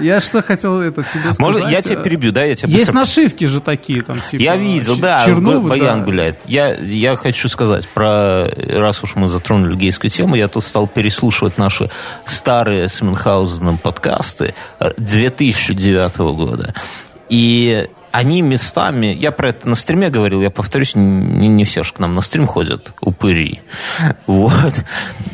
Я что хотел тебе сказать? Я тебя перебью, да? Есть нашивки же такие, там, типа... Я видел, да, Баян гуляет. Я хочу сказать, раз уж мы затронули гейскую тему, я тут стал переслушивать наши старые с Мюнхгаузеном подкасты 2009 года. И они местами... Я про это на стриме говорил, я повторюсь, не все же к нам на стрим ходят, упыри. Вот.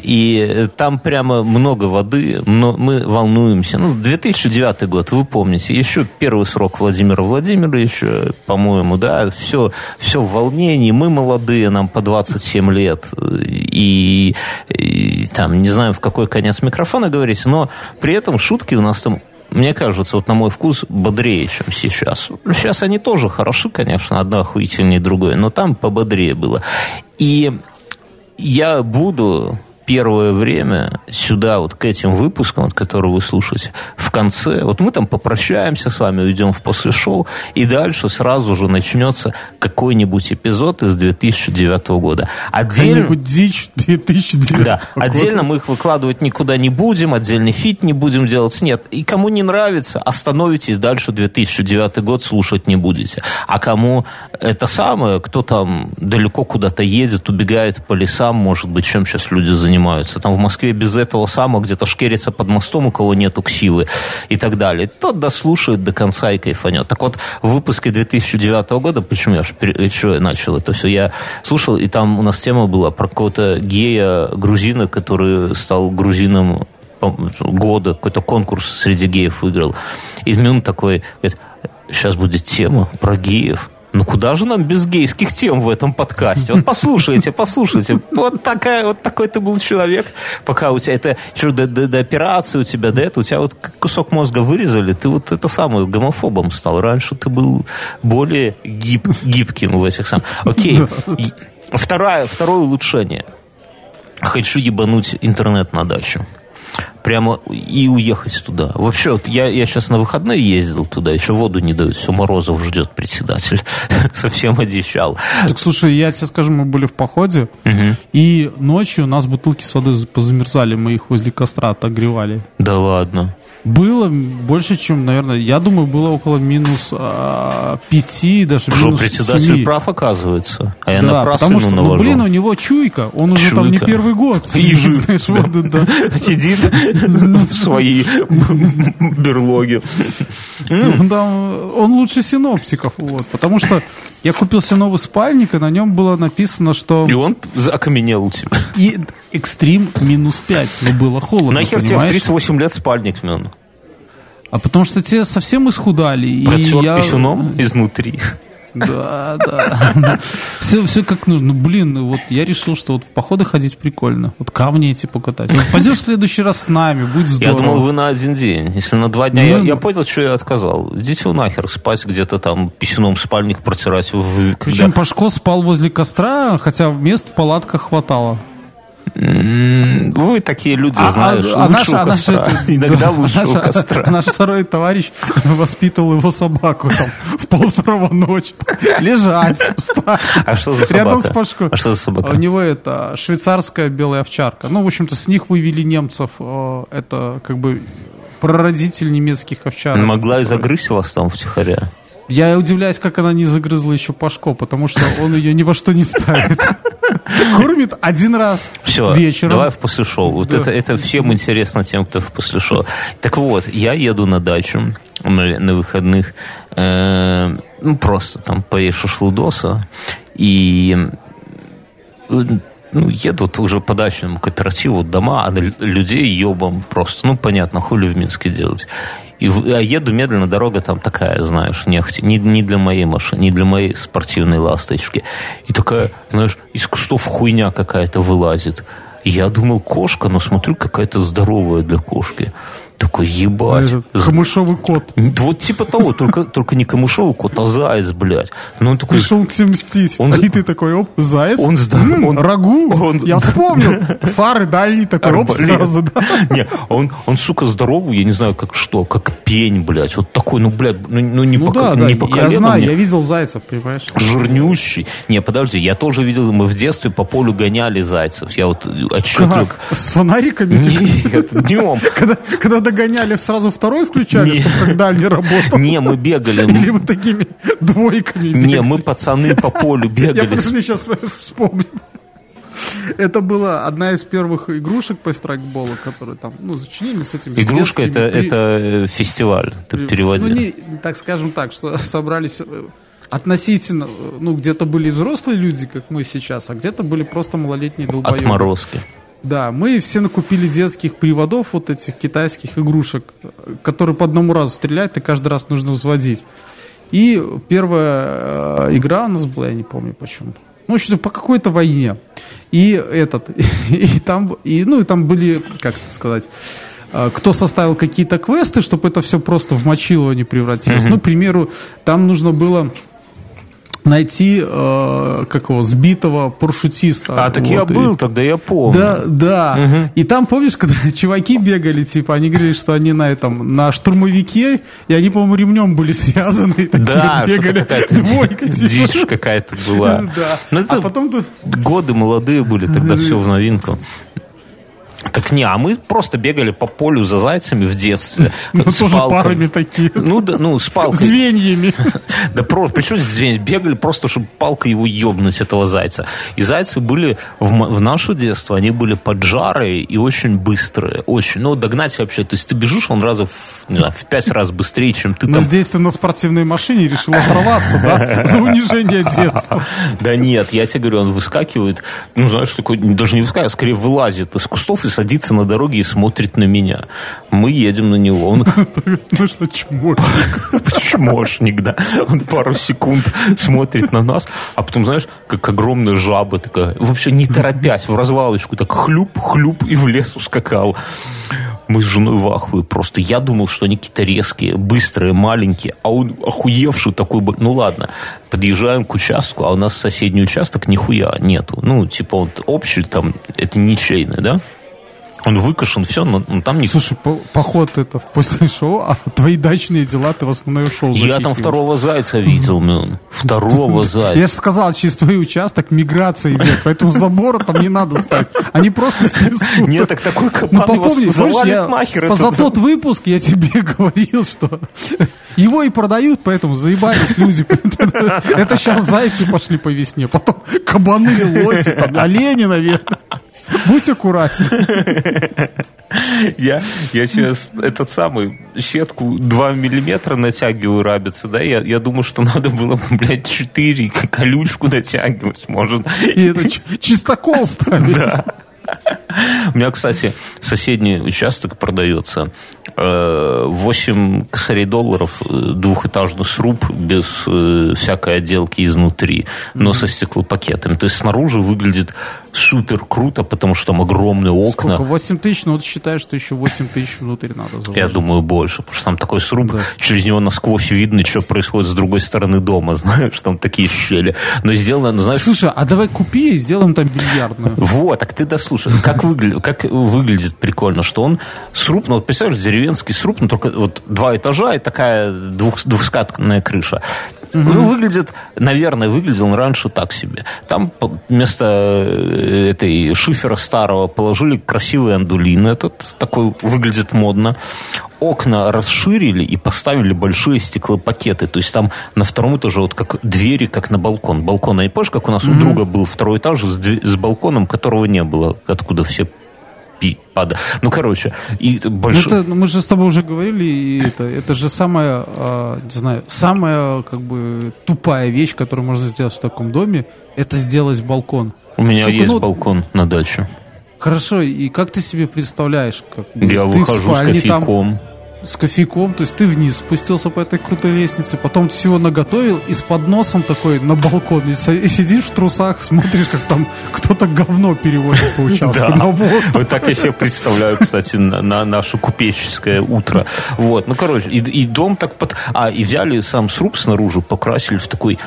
И там прямо много воды, но мы волнуемся. 2009 год, вы помните, еще первый срок Владимира Владимировича, по-моему, да, все в волнении, мы молодые, нам по 27 лет, и там не знаем, в какой конец микрофона говорить, но при этом шутки у нас там... Мне кажется, вот на мой вкус, бодрее, чем сейчас. Сейчас они тоже хороши, конечно, одна охуительнее другой, но там пободрее было. И я буду первое время сюда, вот к этим выпускам, вот, которые вы слушаете, в конце, вот мы там попрощаемся с вами, уйдем в после шоу, и дальше сразу же начнется какой-нибудь эпизод из 2009 года. Какой-нибудь дичь 2009 года. Да, отдельно мы их выкладывать никуда не будем, отдельный фит не будем делать, нет. И кому не нравится, остановитесь, дальше 2009 год слушать не будете. А кому это самое, кто там далеко куда-то едет, убегает по лесам, может быть, чем сейчас люди занимаются. Там в Москве без этого самого где-то шкерится под мостом, у кого нету ксивы и так далее. Тот дослушает до конца и кайфанет. Так вот, в выпуске 2009 года, почему я еще начал это все, я слушал, и там у нас тема была про какого-то гея-грузина, который стал грузином года, какой-то конкурс среди геев выиграл. И Мюн такой говорит, сейчас будет тема про геев. Ну куда же нам без гейских тем в этом подкасте? Вот послушайте. Вот такой ты был человек. Пока у тебя это еще до операции у тебя вот кусок мозга вырезали, ты вот это самое гомофобом стал. Раньше ты был более гибким в этих самых. Окей. Второе улучшение. Хочу ебануть интернет на дачу. Прямо и уехать туда. Вообще, вот я сейчас на выходные ездил туда, еще воду не дают, все, Морозов ждет председатель. Совсем одичал. Так, слушай, я тебе скажу, мы были в походе, и ночью у нас бутылки с водой позамерзали, мы их возле костра отогревали. Да ладно? Было больше, чем, наверное, я думаю, было около минус 5, даже минус 7. Что, председатель прав, оказывается? А я на потому что, у него чуйка, он уже там не первый год сидит в своей берлоге. Он лучше синоптиков, потому что я купил себе новый спальник, и на нем было написано, что... И он окаменел у тебя. И экстрим минус 5, но было холодно, понимаешь? Нахер тебе в 38 лет спальник, Мюн? А потому что тебя совсем исхудали. Протер писюном изнутри. Да. Все как нужно. Вот я решил, что вот в походы ходить прикольно. Вот камни эти покатать. Пойдем в следующий раз с нами, будет здорово. Я думал, вы на один день. Если на 2 дня... Я понял, что я отказал. Идите нахер спать где-то там, писюном спальник протирать. Причем Пашко спал возле костра, хотя мест в палатках хватало. Вы такие люди, знаешь, лучше у костра. Иногда лучше у костра. Наш второй товарищ воспитывал его собаку в 1:30 ночи. Лежать, встать. А что за собака? У него это швейцарская белая овчарка. Ну, в общем-то, с них вывели немцев. Это как бы прародитель немецких овчарок. Могла и загрызть вас там втихаря. Я удивляюсь, как она не загрызла еще Пашко, потому что он ее ни во что не ставит. Кормит один раз все, вечером. Давай в после шоу. Вот да. Это всем интересно, тем, кто в после шоу. Так вот, я еду на дачу на выходных. Ну, просто там поесть шашлыдоса. И ну, едут уже по дачному кооперативу дома, а людей ебом просто. Ну, понятно, хули в Минске делать. А еду медленно, дорога там такая, знаешь, не для моей машины, не для моей спортивной ласточки. И такая, знаешь, из кустов хуйня какая-то вылазит. Я думал, кошка, но смотрю, какая-то здоровая для кошки. Такой, ебать. Камышовый кот. Вот типа того, только не камышовый кот, а заяц, блядь. Но он такой... Пришел к тебе мстить. И ты такой, оп, заяц? Рагу? Я вспомнил. Фары дальний такой, оп, сразу, да. Не, он, сука, здоровый, я не знаю, как что, как пень, блядь. Вот такой, ну, блядь, ну, не по колену. Я знаю, я видел зайцев, понимаешь? Жирнющий. Не, подожди, я тоже видел, мы в детстве по полю гоняли зайцев. Я вот отчетливо... С фонариками? Нет, днем. Когда гоняли, сразу второй включали, не. Чтобы тогда не работал. Не, мы бегали. Или мы такими двойками бегали. Не, мы пацаны по полю бегали. Я просто сейчас вспомню. Это была одна из первых игрушек по страйкболу, которые там, ну, зачинили с этими... Игрушка это фестиваль, ты переводил. Ну, так скажем так, что собрались... Относительно, ну, где-то были взрослые люди, как мы сейчас, а где-то были просто малолетние долбоёбы. Отморозки. Да, мы все накупили детских приводов, вот этих китайских игрушек, которые по одному разу стреляют, и каждый раз нужно взводить. И первая игра у нас была, я не помню почему. Ну, что-то по какой-то войне. И там были, как это сказать, кто составил какие-то квесты, чтобы это все просто в мочилово не превратилось. Mm-hmm. Ну, к примеру, там нужно было... найти сбитого парашютиста. А, так вот. Я был тогда, я помню. Да. Угу. И там, помнишь, когда чуваки бегали, типа, они говорили, что они на штурмовике, и они, по-моему, ремнем были связаны, и такие да, бегали. Двойка, дичь какая-то была. Да. А потом тут... Годы молодые были, тогда все в новинку. Так не, а мы просто бегали по полю за зайцами в детстве. Ну, тоже парами такие. Ну, да, ну, с палкой. Звеньями. Да просто, причем звенья? Бегали просто, чтобы палкой его ебнуть, этого зайца. И зайцы были в наше детство, они были поджарые и очень быстрые. Очень. Ну, догнать вообще, то есть ты бежишь, он раза в 5 раз быстрее, чем ты там. Но здесь ты на спортивной машине решил оторваться, да? За унижение детства. Да нет, я тебе говорю, он выскакивает, ну, знаешь, такой, даже не выскакивает, а скорее вылазит из кустов и садится на дороге и смотрит на меня. Мы едем на него. Он... Ну что, чмошник. Чмошник, да. Он пару секунд смотрит на нас, а потом, знаешь, как огромная жаба такая, вообще не торопясь, в развалочку так хлюп-хлюп и в лес ускакал. Мы с женой в ахуе просто. Я думал, что они какие-то резкие, быстрые, маленькие, а он охуевший такой... Ну ладно, подъезжаем к участку, а у нас соседний участок нихуя нету. Ну, типа он общий, там, это ничейный, да? Он выкашен, все, но там не... Слушай, поход это в после шоу, а твои дачные дела ты в основное шоу захихиваешь. Я там второго зайца видел, Мюн. Второго зайца. Я же сказал, через твой участок миграция идет, поэтому забора там не надо ставить. Они просто снесут. Нет, так такой капан его завалит нахер. За тот выпуск я тебе говорил, что его и продают, поэтому заебались люди. Это сейчас зайцы пошли по весне, потом кабаны, лоси, олени, наверное. Будь аккуратен. Я сейчас этот самый сетку 2 миллиметра натягиваю рабицы, да, я думаю, что надо было, блядь, 4 колючку натягивать, может. И это чистокол ставить. Да. У меня, кстати, соседний участок продается. 8 косарей долларов двухэтажный сруб без всякой отделки изнутри, но со стеклопакетами. То есть снаружи выглядит... супер круто, потому что там огромные окна. Сколько? 8 тысяч? Ну, вот считаешь, что еще 8 тысяч внутрь надо заложить. Я думаю, больше, потому что там такой сруб, да. Через него насквозь видно, что происходит с другой стороны дома, знаешь, там такие щели. Но сделано, ну, знаешь... Слушай, а давай купи и сделаем там бильярдную. Вот, так ты дослушай. Как выглядит прикольно, что он сруб, ну, вот представляешь, деревенский сруб, но только вот два этажа и такая двухскатная крыша. Угу. Ну, выглядит, наверное, выглядел раньше так себе. Там вместо... этой шифера старого положили красивый андулин этот, такой выглядит модно. Окна расширили и поставили большие стеклопакеты. То есть там на втором этаже вот как двери, как на балкон. Балкона не помнишь, как у нас у друга был второй этаж с балконом, которого не было, откуда все падали. Ну, короче. И большой... это, мы же с тобой уже говорили, и это же самая, не знаю, самая как бы тупая вещь, которую можно сделать в таком доме, это сделать балкон. У меня сука, есть балкон на даче. Хорошо, и как ты себе представляешь? Как, я выхожу с кофейком. Там, с кофейком, то есть ты вниз спустился по этой крутой лестнице, потом всего наготовил и с подносом такой на балкон. И сидишь в трусах, смотришь, как там кто-то говно перевозит по участку на воз. Вот так я себе представляю, кстати, на наше купеческое утро. Вот, ну, короче, и дом так под... А, и взяли сам сруб снаружи, покрасили в такой...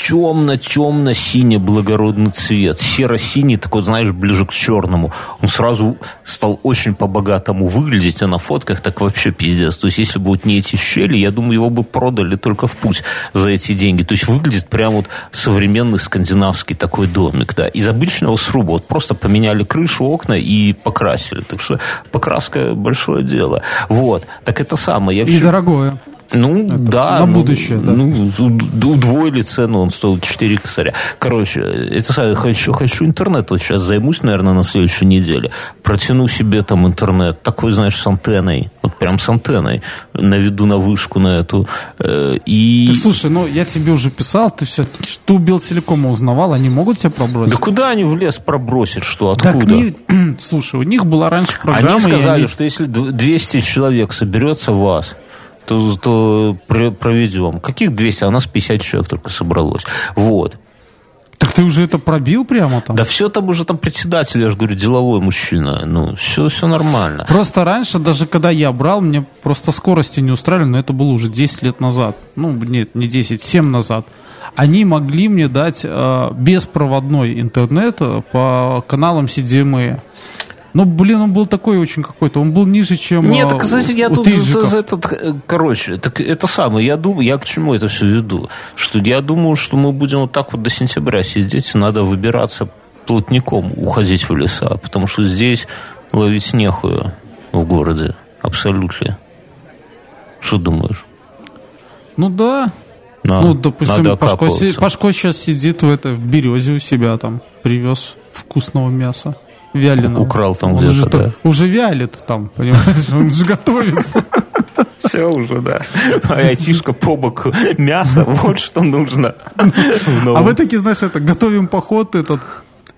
темно-темно-синий благородный цвет. Серо-синий, такой, знаешь, ближе к черному. Он сразу стал очень по-богатому выглядеть, а на фотках так вообще пиздец. То есть, если бы вот не эти щели, я думаю, его бы продали только в путь за эти деньги. То есть, выглядит прям вот современный скандинавский такой домик, да. Из обычного сруба. Вот просто поменяли крышу, окна и покрасили. Так что покраска большое дело. Вот. Так это самое. Я и дорогое. Ну, это да. На будущее, удвоили цену, он стоил 4 косаря. Короче, это хочу интернет. Вот сейчас займусь, наверное, на следующей неделе. Протяну себе там интернет. Такой, знаешь, с антенной. Вот прям с антенной. Наведу на вышку на эту. И... Так, слушай, ну, я тебе уже писал, ты все, что Белтелекома узнавал, они могут тебя пробросить? Да куда они в лес пробросят, что? Откуда? Слушай, у них была раньше программа. Они сказали, что если 200 человек соберется в вас, то проведем. Каких 200? А у нас 50 человек только собралось. Вот. Так ты уже это пробил прямо там? Да все там уже, там председатель, я же говорю, деловой мужчина. Ну, все нормально. Просто раньше, даже когда я брал, мне просто скорости не устраивали, но это было уже 10 лет назад. Ну, нет, не 10, 7 назад. Они могли мне дать беспроводной интернет по каналам CDMA. Но, блин, он был такой очень какой-то. Он был ниже, чем нет, так, кстати, я тут за этот... Короче, так это самое. Я думаю, я к чему это все веду? Что я думаю, что мы будем вот так вот до сентября сидеть, и надо выбираться плотником, уходить в леса. Потому что здесь ловить нехуя в городе. Абсолютно. Что думаешь? Ну да. Ну, допустим, Пашко сейчас сидит в березе у себя там. Привез вкусного мяса. Вяленого. Украл там где-то, же, да. Уже вялит там, понимаешь? Он же готовится. Все уже, да. Айтишка по боку. Мясо, вот что нужно. А вы такие, знаешь, это готовим поход этот.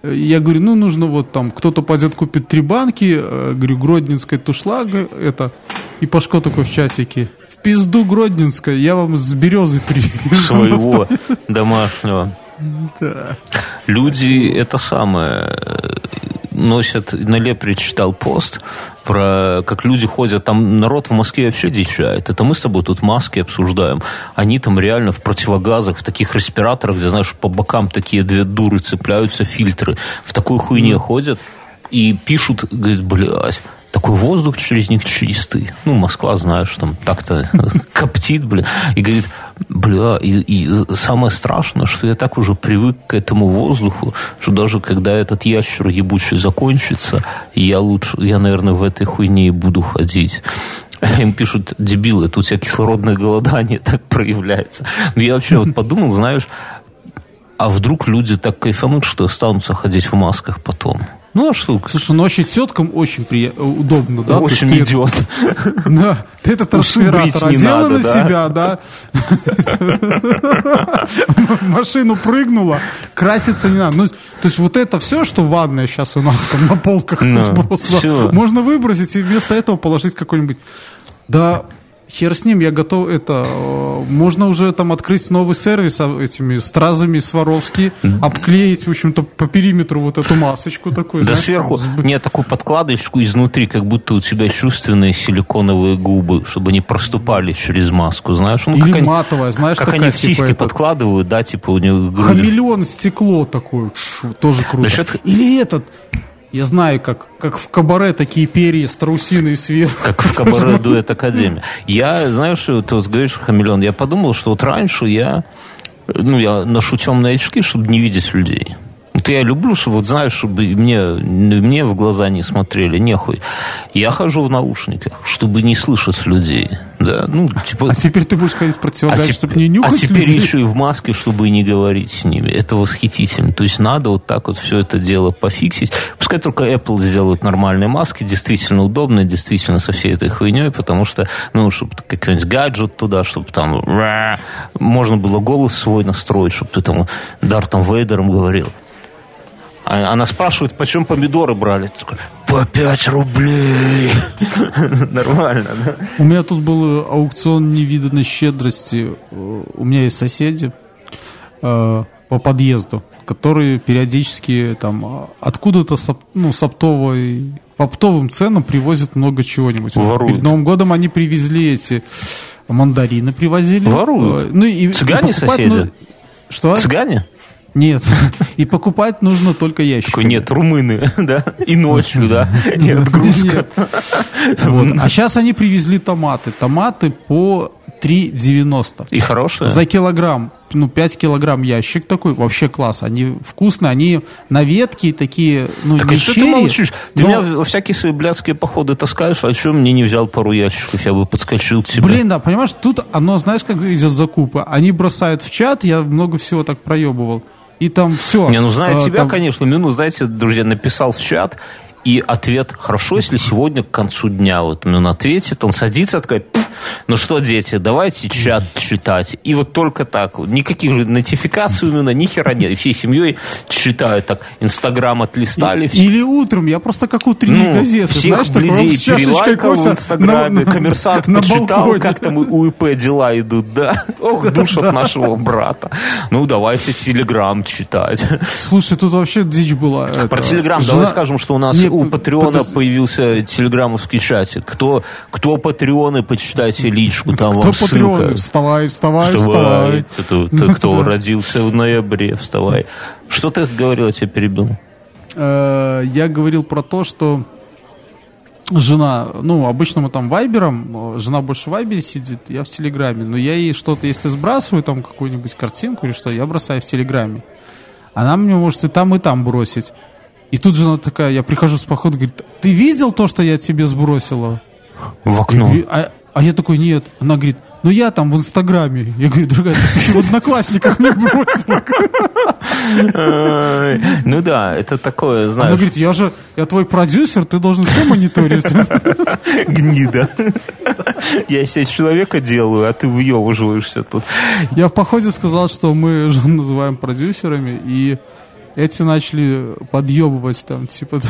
Я говорю, ну, нужно вот там, кто-то пойдет купит 3 банки, говорю, гродненской тушлага, это. И Пашко такой в чатике: в пизду гродненская, я вам с березы привезу. Своего домашнего. Люди, это самое... носят, на Лепре читал пост про, как люди ходят, там народ в Москве вообще дичает. Это мы с тобой тут маски обсуждаем. Они там реально в противогазах, в таких респираторах, где, знаешь, по бокам такие 2 дуры цепляются, фильтры. В такой хуйне ходят и пишут, говорят, блядь, такой воздух через них чистый. Ну, Москва, знаешь, там так-то коптит, блин. И говорит, бля, и самое страшное, что я так уже привык к этому воздуху, что даже когда этот ящер ебучий закончится, я, наверное, в этой хуйне и буду ходить. Им пишут, дебилы, это у тебя кислородное голодание так проявляется. Но я вообще вот подумал, знаешь, а вдруг люди так кайфанут, что останутся ходить в масках потом? Ну, а что? Слушай, ну, вообще теткам очень удобно, да? Очень идет. Да, ты этот аспиратор одела на себя, да? Машину прыгнула, краситься не надо. То есть вот это все, что ванная сейчас у нас там на полках сбросила, можно выбросить и вместо этого положить какой-нибудь... Да... Хер с ним, я готов, это, можно уже там открыть новый сервис этими стразами Сваровски, обклеить, в общем-то, по периметру вот эту масочку такую. Да, знаешь, сверху, нет, такую подкладочку изнутри, как будто у тебя чувственные силиконовые губы, чтобы они проступали через маску, знаешь. Ну, или как матовая, они, знаешь, как такая, они в сиськи типа подкладывают, да, типа у них... Хамелеон, стекло такое, тоже круто. Значит, или этот... Я знаю, как в кабаре такие перья страусиные сверху. Как в кабаре дуэт Академия. Я, знаешь, ты вот говоришь, хамелеон, я подумал, что вот раньше я ношу темные очки, чтобы не видеть людей. Вот я люблю, чтобы, вот знаешь, чтобы мне в глаза не смотрели, нехуй. Я хожу в наушниках, чтобы не слышать людей. Да, ну, типа... А теперь ты будешь ходить в противогаз, чтобы не нюхать людей? А теперь еще и в маске, чтобы не говорить с ними. Это восхитительно. То есть надо вот так вот все это дело пофиксить. Пускай только Apple сделают нормальные маски, действительно удобные, действительно со всей этой хуйней, потому что, ну, чтобы какой-нибудь гаджет туда, чтобы там можно было голос свой настроить, чтобы ты там Дартом Вейдером говорил. Она спрашивает, почему помидоры брали. По 5 рублей. Нормально, да? У меня тут был аукцион невиданной щедрости. У меня есть соседи по подъезду, которые периодически там откуда-то по оптовым ценам привозят много чего-нибудь. Воруют. Перед Новым годом они привезли эти мандарины, привозили. Воруют. Цыгане соседи? Что? Цыгане? Нет, и покупать нужно только ящик. Нет, румыны, да, и ночью, да, и отгрузка. Вот. А сейчас они привезли томаты. Томаты по 3,90. И хорошие? За килограмм, 5 килограмм ящик такой, вообще класс. Они вкусные, они на ветке такие, так не щири. Так а что ты молчишь? Ты меня во всякие свои блядские походы таскаешь, а что мне не взял пару ящиков, я бы подскочил к тебе. Блин, да, понимаешь, тут оно, знаешь, как идет закупы. Они бросают в чат, я много всего так проебывал. И там все. Не, зная себя, там... конечно, знаете, друзья, написал в чат, и ответ, хорошо, если сегодня к концу дня, вот он ответит, он садится, такой, что, дети, давайте чат читать. И вот только так, никаких же нотификаций именно, ни хера нет. И всей семьей читают так, Инстаграм отлистали. Или утром, я просто как утренние газеты. Всех, знаешь, людей перелайкал в Инстаграме, коммерсант почитал, как там у ИП дела идут, да? Ох, душат нашего брата. Давайте Телеграм читать. Слушай, тут вообще дичь была. Про Телеграм давай скажем, что у нас... У Патреона появился телеграммовский чатик. Кто Патреоны, почитайте личку, там кто вам ссылка. Кто Патреоны? Вставай. Ты кто родился в ноябре, вставай. Что ты говорил, я тебя перебил? Я говорил про то, что жена, обычно мы там вайбером, жена больше в вайбере сидит, я в телеграме. Но я ей что-то, если сбрасываю там какую-нибудь картинку или что, я бросаю в телеграме. Она мне может и там бросить. И тут жена такая, я прихожу с похода, говорит, ты видел то, что я тебе сбросила? В окно. А я такой, нет. Она говорит, я там в Инстаграме. Я говорю, другая, ты в Одноклассниках мне бросила. Это такое, знаешь. Она говорит, я твой продюсер, ты должен все мониторить. Гнида. Я себе человека делаю, а ты выёбываешься тут. Я в походе сказал, что мы жену называем продюсерами, и... Эти начали подъебывать там, типа,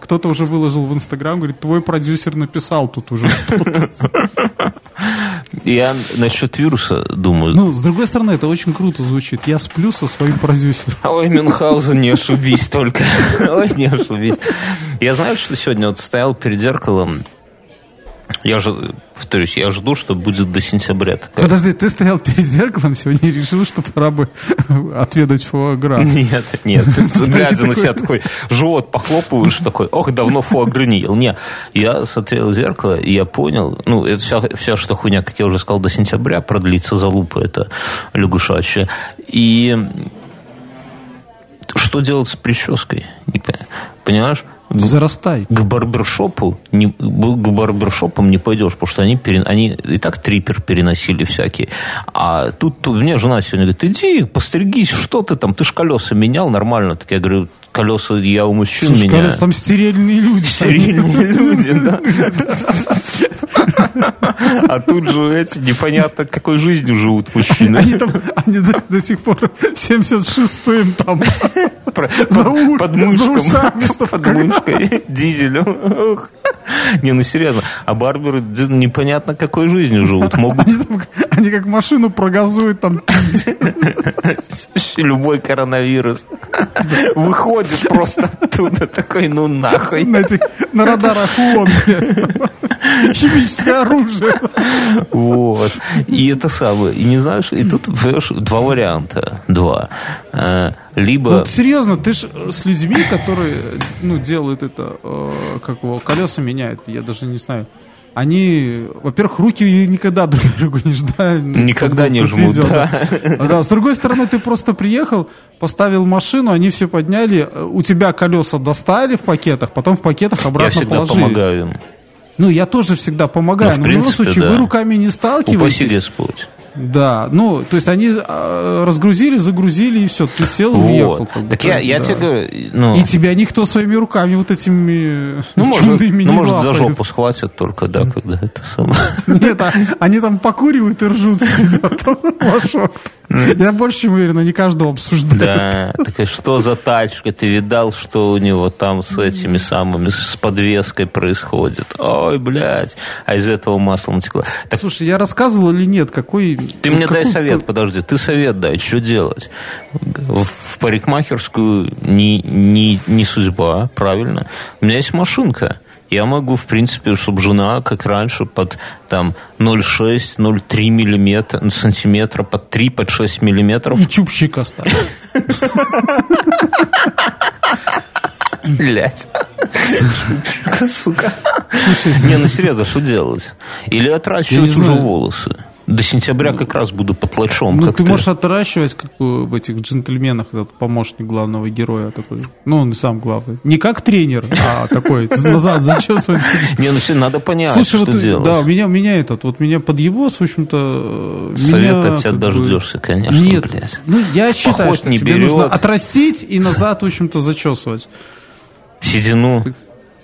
кто-то уже выложил в Инстаграм, говорит, твой продюсер написал тут уже что-то. Я насчет вируса думаю. С другой стороны, это очень круто звучит. Я сплю со своим продюсером. Ой, Мюнхгаузен, не ошибись только. Ой, не ошибись. Я знаю, что сегодня стоял перед зеркалом. Я жду, что будет до сентября. Подожди, ты стоял перед зеркалом сегодня и решил, что пора бы отведать фуа-гра? Нет. Ты, глядя на себя, такой живот похлопываешь, такой, ох, давно фуа-гра не ел. Нет, я смотрел в зеркало, и я понял, это вся что хуйня, как я уже сказал, до сентября продлится, залупа это лягушачья. И что делать с прической? Понимаешь? Зарастай. К барбершопам не пойдешь, потому что они и так трипер переносили всякие. А тут у меня жена сегодня говорит, иди, постригись, что ты там, ты ж колеса менял нормально. Так я говорю, колеса я у мужчин меняю. Слушай, колеса там стерильные люди. Стерильные люди, да. А тут же эти непонятно какой жизнью живут мужчины. Они до сих пор 76-м там под мышкой, дизелем. Не, ну серьезно, а барберы непонятно какой жизнью живут. Они как машину прогазуют там. Любой коронавирус выходит просто оттуда такой, ну нахуй. На радарах ООН. Химическое оружие. Вот. И это самое. И не знаешь, и тут, понимаешь, два варианта. Либо... Вот серьезно, ты ж с людьми, которые, ну, делают это, как его, колеса меняют, я даже не знаю. Они, во-первых, руки никогда друг другу не ждали. Никогда не жмут, да. Да. С другой стороны, ты просто приехал, поставил машину, они все подняли, у тебя колеса достали в пакетах, потом в пакетах обратно положили. Я всегда помогаю им. Ну, я тоже всегда помогаю, но в любом случае, да. Вы руками не сталкиваетесь. Упаси Господь. Да, ну, то есть они разгрузили, загрузили, и все, ты сел и уехал. Как бы, так я да. тебе говорю... Ну, и тебя никто своими руками вот этими чудными не лапает. Ну, может, за жопу схватят только, да, когда это самое... Нет, они там покуривают и ржут с тебя. Я больше чем уверен, они каждого обсуждают. Да, такая, что за тачка? Ты видал, что у него там с этими самыми, с подвеской происходит? Ой, блядь, а из этого масло натекло. Так... Слушай, я рассказывал или нет, какой... Ты мне дай совет, подожди, ты совет дай, что делать? В парикмахерскую не судьба, правильно? У меня есть машинка. Я могу, в принципе, чтобы жена, как раньше, под там 0,6-0,3 миллиметра, сантиметра, под 3-6 миллиметров. И чубчик оставил. Блять. Сука. Не, ну серьезно, что делать? Или отращивать уже волосы? До сентября как раз буду потлачом. Ну, ты можешь отращивать, как в этих джентльменах, этот помощник главного героя такой. Ну, он и сам главный. Не как тренер, а такой, назад зачесывает. Не, ну, надо понять, что делать. Да, меня этот, вот меня подъебос, в общем-то... Совет от тебя дождешься, конечно, блядь. Ну, я считаю, что тебе нужно отрастить и назад, в общем-то, зачесывать. Седину...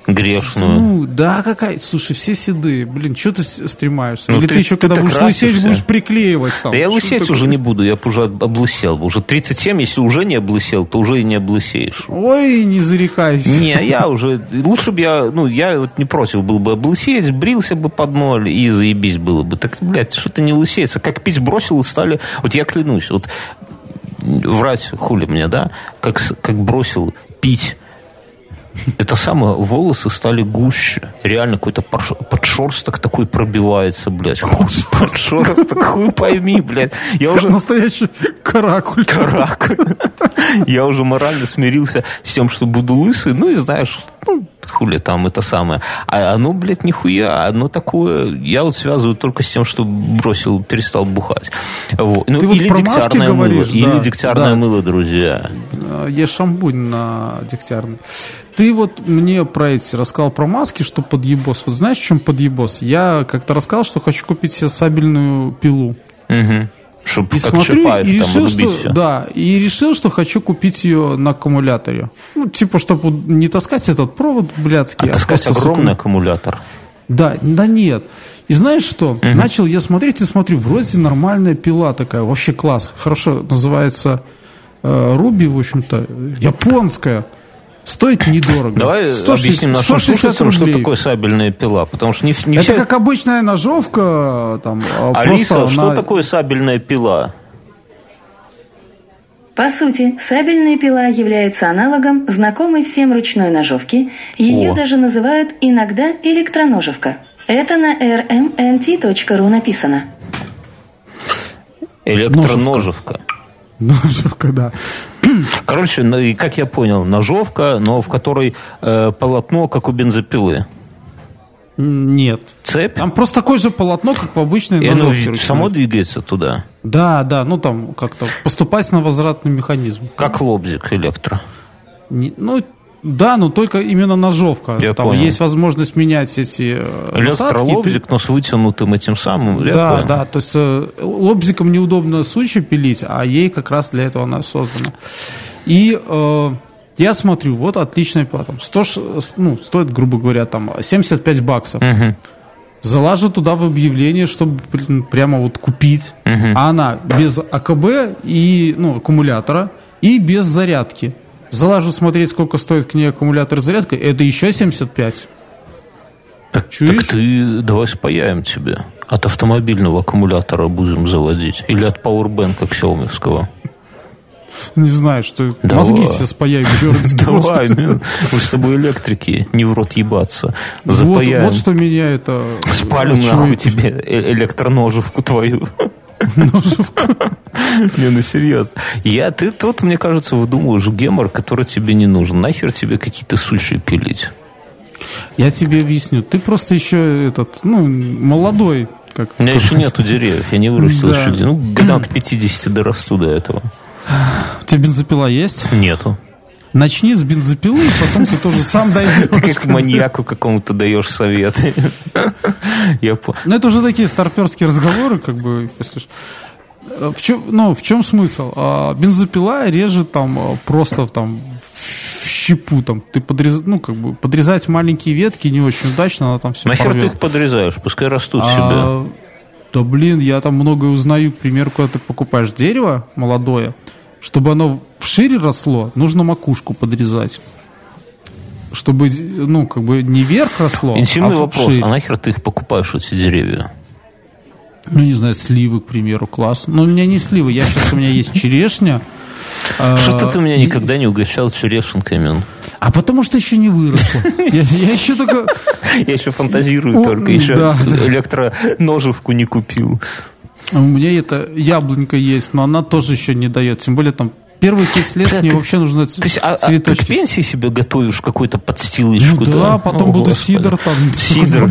Грешную. Ну, да, какая. Слушай, все седые. Блин, что ты стремаешься? Ну, или ты еще, когда будешь лысеть, будешь приклеивать там. Да я лысеть уже не буду, я бы уже облысел. Уже 37, если уже не облысел, то уже и не облысеешь. Ой, не зарекайся. Не, я уже... Лучше бы я... Ну, я вот не против был бы облысеть, брился бы под ноль и заебись было бы. Так, блядь, что-то не лысеется. Как пить бросил и стали... Вот я клянусь, вот... Врать хули мне, да? Как бросил пить... Это самое, волосы стали гуще. Реально какой-то подшерсток такой пробивается, блядь. Подшерсток, хуй пойми, блядь. Я уже... Настоящий каракуль. Я уже морально смирился с тем, что буду лысый. Ну и знаешь, ну, хули там, это самое. А оно, блядь, нихуя. Оно такое, я вот связываю только с тем, что бросил, перестал бухать. Вот. Ну, или вот дегтярное мыло. Говоришь, или да, дегтярное да. мыло, друзья. Есть шампунь на дегтярный. Ты вот мне про эти рассказал про маски, что подъебос. Вот знаешь, в чем подъебос? Я как-то рассказал, что хочу купить себе сабельную пилу. Угу. Чтобы как смотрю, Шипаев и решил, там убить все. Да, и решил, что хочу купить ее на аккумуляторе. Ну, типа, чтобы не таскать этот провод блядский. А таскать огромный аккумулятор. Да, да нет. И знаешь что? Угу. Начал я смотреть и смотрю, вроде нормальная пила такая, вообще класс. Хорошо, называется Ruby, в общем-то, японская. Стоит недорого. Давай объясним нашим слушателям, что такое сабельная пила. Потому что не это все... как обычная ножовка. Там, Алиса, просто что такое сабельная пила? По сути, сабельная пила является аналогом знакомой всем ручной ножовки. Ее даже называют иногда электроножовка. Это на rmnt.ru написано. Электроножовка. Ножовка, да. Короче, как я понял, ножовка, но в которой полотно, как у бензопилы. Нет. Цепь? Там просто такое же полотно, как в обычной ножовке. Оно само двигается туда? Да, да, ну там как-то поступательно-возвратный механизм. Как лобзик электро? Не, ну, да, но только именно ножовка. Я там понял. Есть возможность менять эти насадки. Электролобзик, но с вытянутым этим самым. Да, да, то есть лобзиком неудобно сучья пилить, а ей как раз для этого она создана. И я смотрю, вот отличная пила. Там, стоит, грубо говоря, там, $75. Угу. Залажу туда в объявление, чтобы прямо вот купить. Угу. А она без АКБ и аккумулятора и без зарядки. Залажу смотреть, сколько стоит к ней аккумулятор с зарядкой. Это еще 75. Так, чуешь? Так ты, давай спаяем тебе. От автомобильного аккумулятора будем заводить. Или от пауэрбэнка ксяомевского. Не знаю, что... Давай. Мозги себе спаяем. Давай, вы с тобой электрики, не в рот ебаться. Запаяем. Вот что меня это... Спалю нахуй тебе электроноживку твою. Не, ну серьезно. Ты тут, мне кажется, выдумываешь гемор, который тебе не нужен. Нахер тебе какие-то суши пилить? Я тебе объясню. Ты просто еще этот, молодой. Как у меня еще нету деревьев, я не вырастил лошади. Ну, годам к 50 дорасту до этого. У тебя бензопила есть? Нету. Начни с бензопилы, и потом ты тоже сам дойдешь. Ты как маньяку какому-то даешь советы. Ну, это уже такие старперские разговоры, как бы, если... В чем смысл? Бензопила режет там просто там в щепу, там ты подрезать маленькие ветки не очень удачно, она там все порвет. Нахер ты их подрезаешь, пускай растут себе. Да блин, я там многое узнаю. К примеру, когда ты покупаешь дерево молодое, чтобы оно шире росло, нужно макушку подрезать. Чтобы, не вверх росло. Интимный вопрос, шире. А нахер ты их покупаешь, эти деревья? Не знаю, сливы, к примеру, класс. Но у меня не сливы, у меня есть черешня. Что-то ты меня никогда не угощал черешенками. А потому что еще не выросла. Я еще только... Я еще фантазирую только, еще электроноживку не купил. У меня это яблонька есть, но она тоже еще не дает. Тем более там первые 10 лет с ней вообще нужны цветочки. Ты к пенсии себе готовишь какую-то подстилочку? Да, потом буду сидр там. Сидр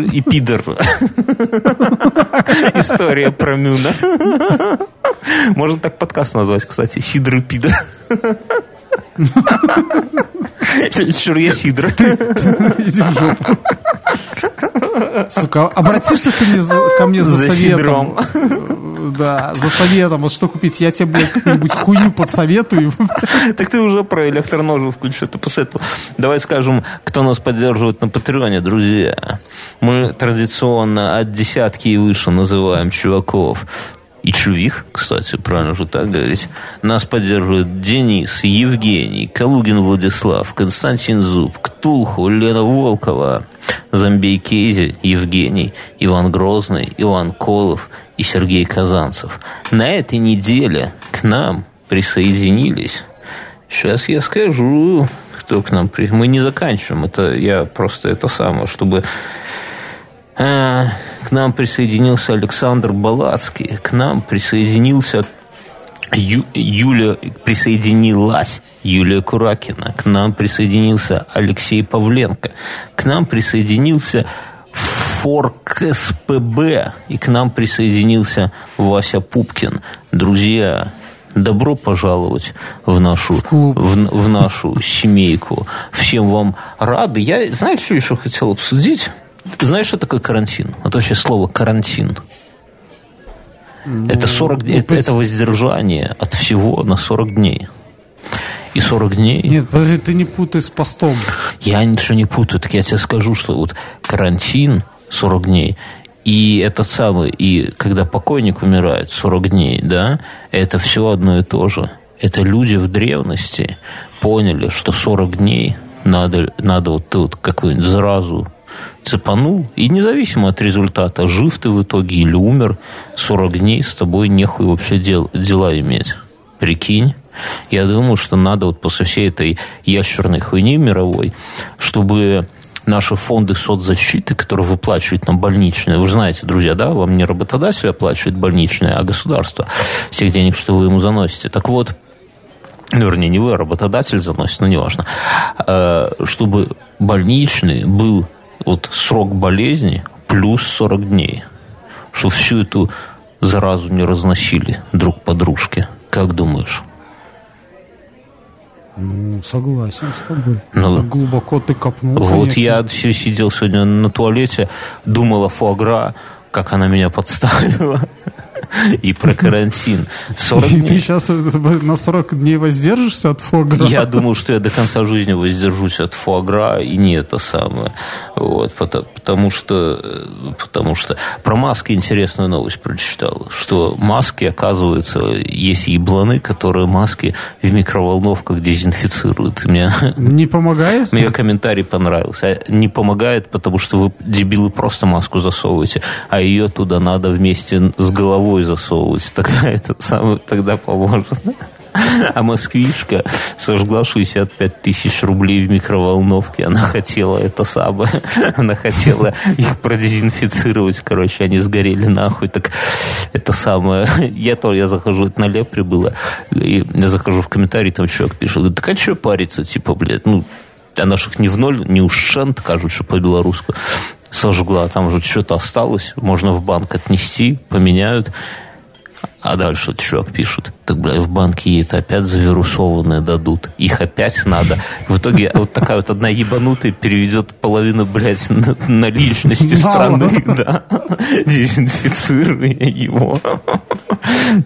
и пидор. История про Мюна. Можно так подкаст назвать, кстати. Сидр и пидор. Шурья сидр. Иди в жопу. Сука, обратишься ты ко мне за советом. Да, за советом, вот что купить, я тебе, блядь, какую-нибудь хую подсоветую. Так ты уже про электроноживку что-то посоветовал. Давай скажем, кто нас поддерживает на Патреоне, друзья. Мы традиционно от десятки и выше называем чуваков. И чувих, кстати, правильно же так говорить. Нас поддерживают Денис, Евгений, Калугин Владислав, Константин Зуб, Ктулху, Лена Волкова, Зомбей Кейзи, Евгений, Иван Грозный, Иван Колов и Сергей Казанцев. На этой неделе к нам присоединились. Сейчас я скажу, кто к нам присоединился. Мы не заканчиваем. Это я просто это самое, чтобы... К нам присоединился Александр Балацкий, к нам присоединился присоединилась Юлия Куракина, к нам присоединился Алексей Павленко, к нам присоединился Форк СПБ и к нам присоединился Вася Пупкин. Друзья, добро пожаловать в нашу, в нашу семейку. Всем вам рады. Я, знаешь, что еще хотел обсудить? Ты знаешь, что такое карантин? Вот вообще слово карантин. Это 40, это воздержание от всего на 40 дней. И 40 дней... Нет, подожди, ты не путай с постом. Я ничего не путаю. Так я тебе скажу, что вот карантин 40 дней... И этот самый... И когда покойник умирает 40 дней, да, это все одно и то же. Это люди в древности поняли, что 40 дней надо вот какую-нибудь заразу цепанул, и независимо от результата, жив ты в итоге или умер, 40 дней с тобой нехуй вообще дела иметь. Прикинь. Я думаю, что надо вот после всей этой ящерной хуйни мировой, чтобы наши фонды соцзащиты, которые выплачивают нам больничные, вы же знаете, друзья, да, вам не работодатель оплачивает больничные, а государство с тех денег, что вы ему заносите. Так вот, вернее, не вы, а работодатель заносит, но неважно, чтобы больничный был вот срок болезни плюс 40 дней. Чтобы всю эту заразу не разносили друг по дружке. Как думаешь? Ну, согласен с тобой. Глубоко ты копнул. Вот конечно. Я все сидел сегодня на туалете, думал о фуагра, как она меня подставила. и про карантин. 40 дней. Ты сейчас на 40 дней воздержишься от фуагра? Я думал, что я до конца жизни воздержусь от фуагра и не это самое. Вот, потому что про маски интересную новость прочитал, что маски, оказывается, есть ебланы, которые маски в микроволновках дезинфицируют. Не помогает? Мне комментарий понравился. Не помогает, потому что вы, дебилы, просто маску засовываете, а ее туда надо вместе с головой засовывать. Тогда это самое, тогда поможет. А москвичка сожгла 65 тысяч рублей в микроволновке. Она хотела это самое. Она хотела их продезинфицировать. Короче, они сгорели нахуй. Так это самое. Я захожу, это на Леп прибыло. И я захожу в комментарии, там человек пишет: так а что париться? Типа, блядь, ну, она ж их не в ноль, не ушент, кажут, что по-белорусски. Сожгла, там же что-то осталось. Можно в банк отнести, поменяют. А дальше чувак пишет: так, блядь, в банке ей это опять завирусованное дадут. Их опять надо. В итоге вот такая вот одна ебанутая переведет половину, блядь, наличности страны. Да. Дезинфицируя его.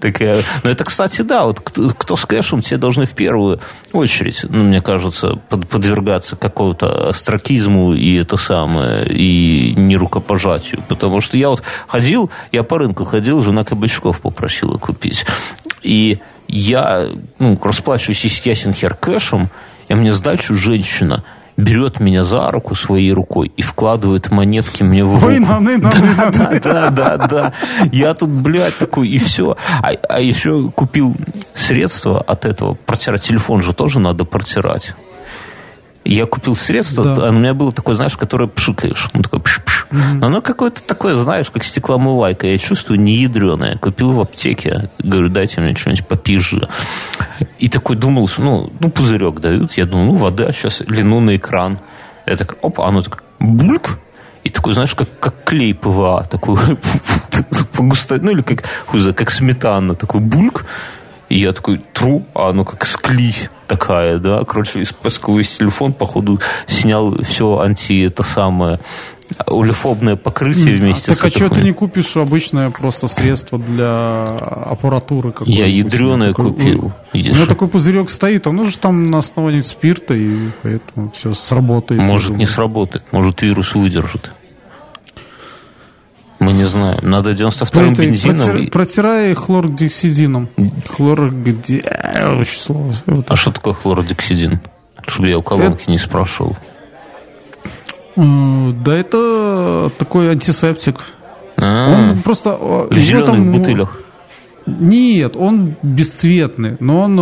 Такая. Ну, это, кстати, да, вот кто с кэшем, те должны в первую очередь, ну, мне кажется, подвергаться какому-то остракизму и это самое, и нерукопожатию. Потому что я вот ходил, я по рынку ходил, жена кабачков попросила купить. И я, ну, расплачиваюсь, если ясен хер, кэшем, и мне сдачу женщина берет меня за руку своей рукой и вкладывает монетки мне в руку. Ой, да. Я тут, блядь, такой, и все. А еще купил средства от этого. Протирать телефон же тоже надо протирать. Я купил средство, да. У меня было такое, знаешь, которое пшикаешь. Ну, такое пш-пш. Mm-hmm. Но оно какое-то такое, знаешь, как стекломывайка. Я чувствую, неядреное. Купил в аптеке. Говорю, дайте мне что-нибудь попизже. И такой думал, что, ну, пузырек дают. Я думал, ну, вода, сейчас лину на экран. Я так, опа, оно так, бульк. И такой, знаешь, как клей ПВА. Такой, ну, или как сметана. Такой бульк. И я такой, тру, а оно как склизь такая, да. Короче, сквозь телефон, походу, снял все олефобное покрытие вместе с этим. Так а что ты не купишь обычное просто средство для аппаратуры? Я ядреное купил. У меня такой пузырек стоит, оно же там на основании спирта, и поэтому все сработает. Может, не сработает, может, вирус выдержит. Мы не знаем. Надо 92-м бензином. Протирай хлоргексидином. А что такое хлоргексидин? Чтобы я у колонки не спрашивал. Да это такой антисептик. Он просто... В зеленых бутылях? Нет, он бесцветный. Но он,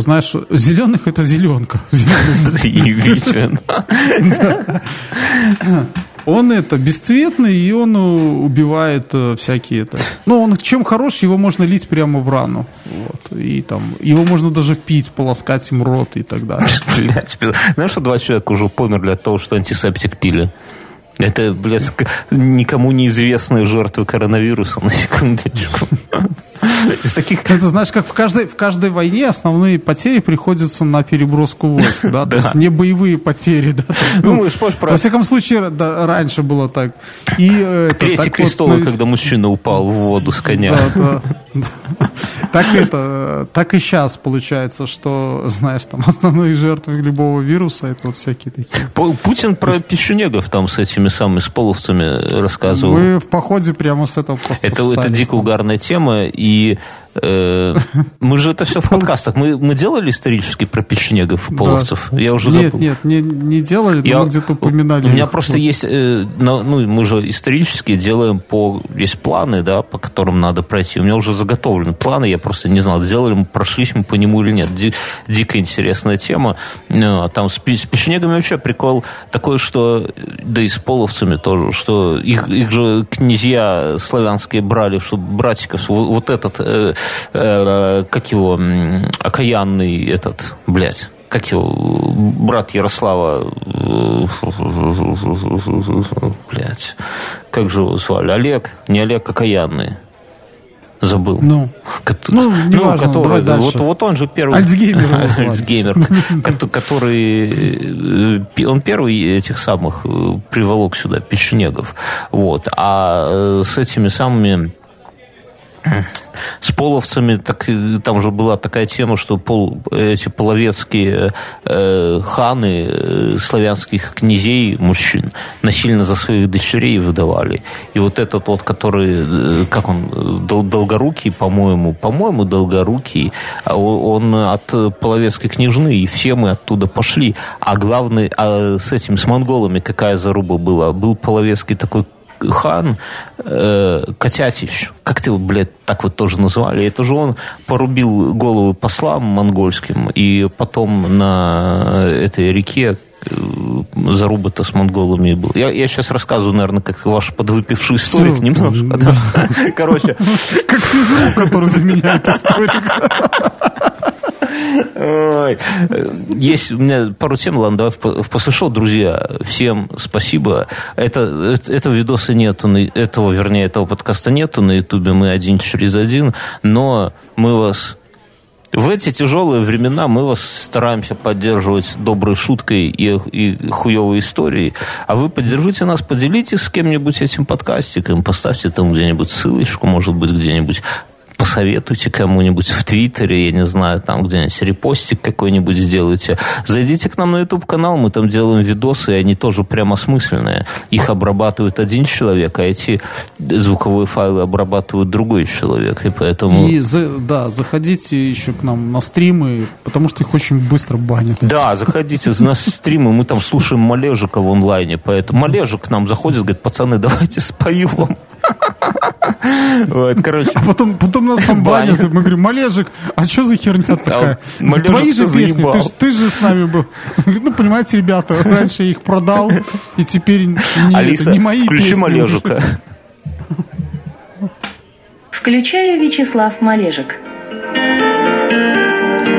знаешь, зеленых — это зеленка. Он это бесцветный, и он убивает всякие это. Но он чем хорош, его можно лить прямо в рану. Вот. И там его можно даже пить, полоскать им рот и так далее. Блять, знаешь, что 2 человека уже померли от того, что антисептик пили? Это, блядь, никому неизвестные жертвы коронавируса, на секундочку. Это, знаешь, как в каждой войне основные потери приходятся на переброску войск, да? То есть не боевые потери, да? Во всяком случае, раньше было так. Третий крестовый, когда мужчина упал в воду с коня. Так и сейчас получается, что, знаешь, там основные жертвы любого вируса — это вот всякие такие. Путин про печенегов там с этими самыми, с половцами рассказывал. Мы в походе прямо с этого просто ссались. Это дико угарная тема, и мы же это все в подкастах. Мы делали исторически про печенегов и половцев? Да. Я уже забыл. Нет, не делали, но где-то упоминали. У меня просто есть... мы же исторически делаем есть планы, да, по которым надо пройти. У меня уже заготовлены планы, я просто не знал, делали мы, прошлись мы по нему или нет. Дико интересная тема. Там с печенегами вообще прикол такой, что... Да и с половцами тоже, что их же князья славянские брали, чтобы братиков... Вот этот... как его, окаянный этот, блядь, как его, брат Ярослава, блядь, как же его звали, не Олег, окаянный, забыл. Неважно, который, вот он же первый. Альцгеймер. Который, он первый этих самых приволок сюда печенегов. Вот. А с этими самыми С половцами так, там же была такая тема, что эти половецкие ханы славянских князей, мужчин, насильно за своих дочерей выдавали. И вот этот вот, который, как он, Долгорукий, по-моему, Долгорукий, он от половецкой княжны, и все мы оттуда пошли. А главный, с этим, с монголами какая заруба была? Был половецкий такой хан Котятич, как ты, блядь, так вот тоже называли. Это же он порубил голову послам монгольским, и потом на этой реке заруба-то с монголами был. Я сейчас рассказываю, наверное, как ваш подвыпивший историк немножко. Да. Короче. Как физрук, который заменяет историка. Есть у меня пару тем, ладно, давай в послушал, друзья. Всем спасибо. Этого видоса нету, этого подкаста нету на Ютубе. Мы один через один, но мы вас в эти тяжелые времена стараемся поддерживать доброй шуткой и хуевой историей. А вы поддержите нас, поделитесь с кем-нибудь этим подкастиком, поставьте там где-нибудь ссылочку, может быть, где-нибудь. Посоветуйте кому-нибудь в Твиттере, я не знаю, там где-нибудь репостик какой-нибудь сделайте. Зайдите к нам на YouTube-канал, мы там делаем видосы, и они тоже прям осмысленные. Их обрабатывает один человек, а эти звуковые файлы обрабатывают другой человек, и поэтому... Да, заходите еще к нам на стримы, потому что их очень быстро банят. Да, заходите на стримы, мы там слушаем Малежика в онлайне, поэтому Малежик к нам заходит, говорит, пацаны, давайте спою вам. Вот, короче. А потом нас там банят. Мы говорим, Малежик, а что за херня такая? Твои же песни, ты же с нами был. Ну, понимаете, ребята, раньше я их продал, и теперь не мои песни. Включи Малежика. Включаю Вячеслав Малежик.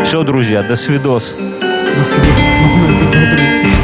Все, друзья, до свидос. До свидос.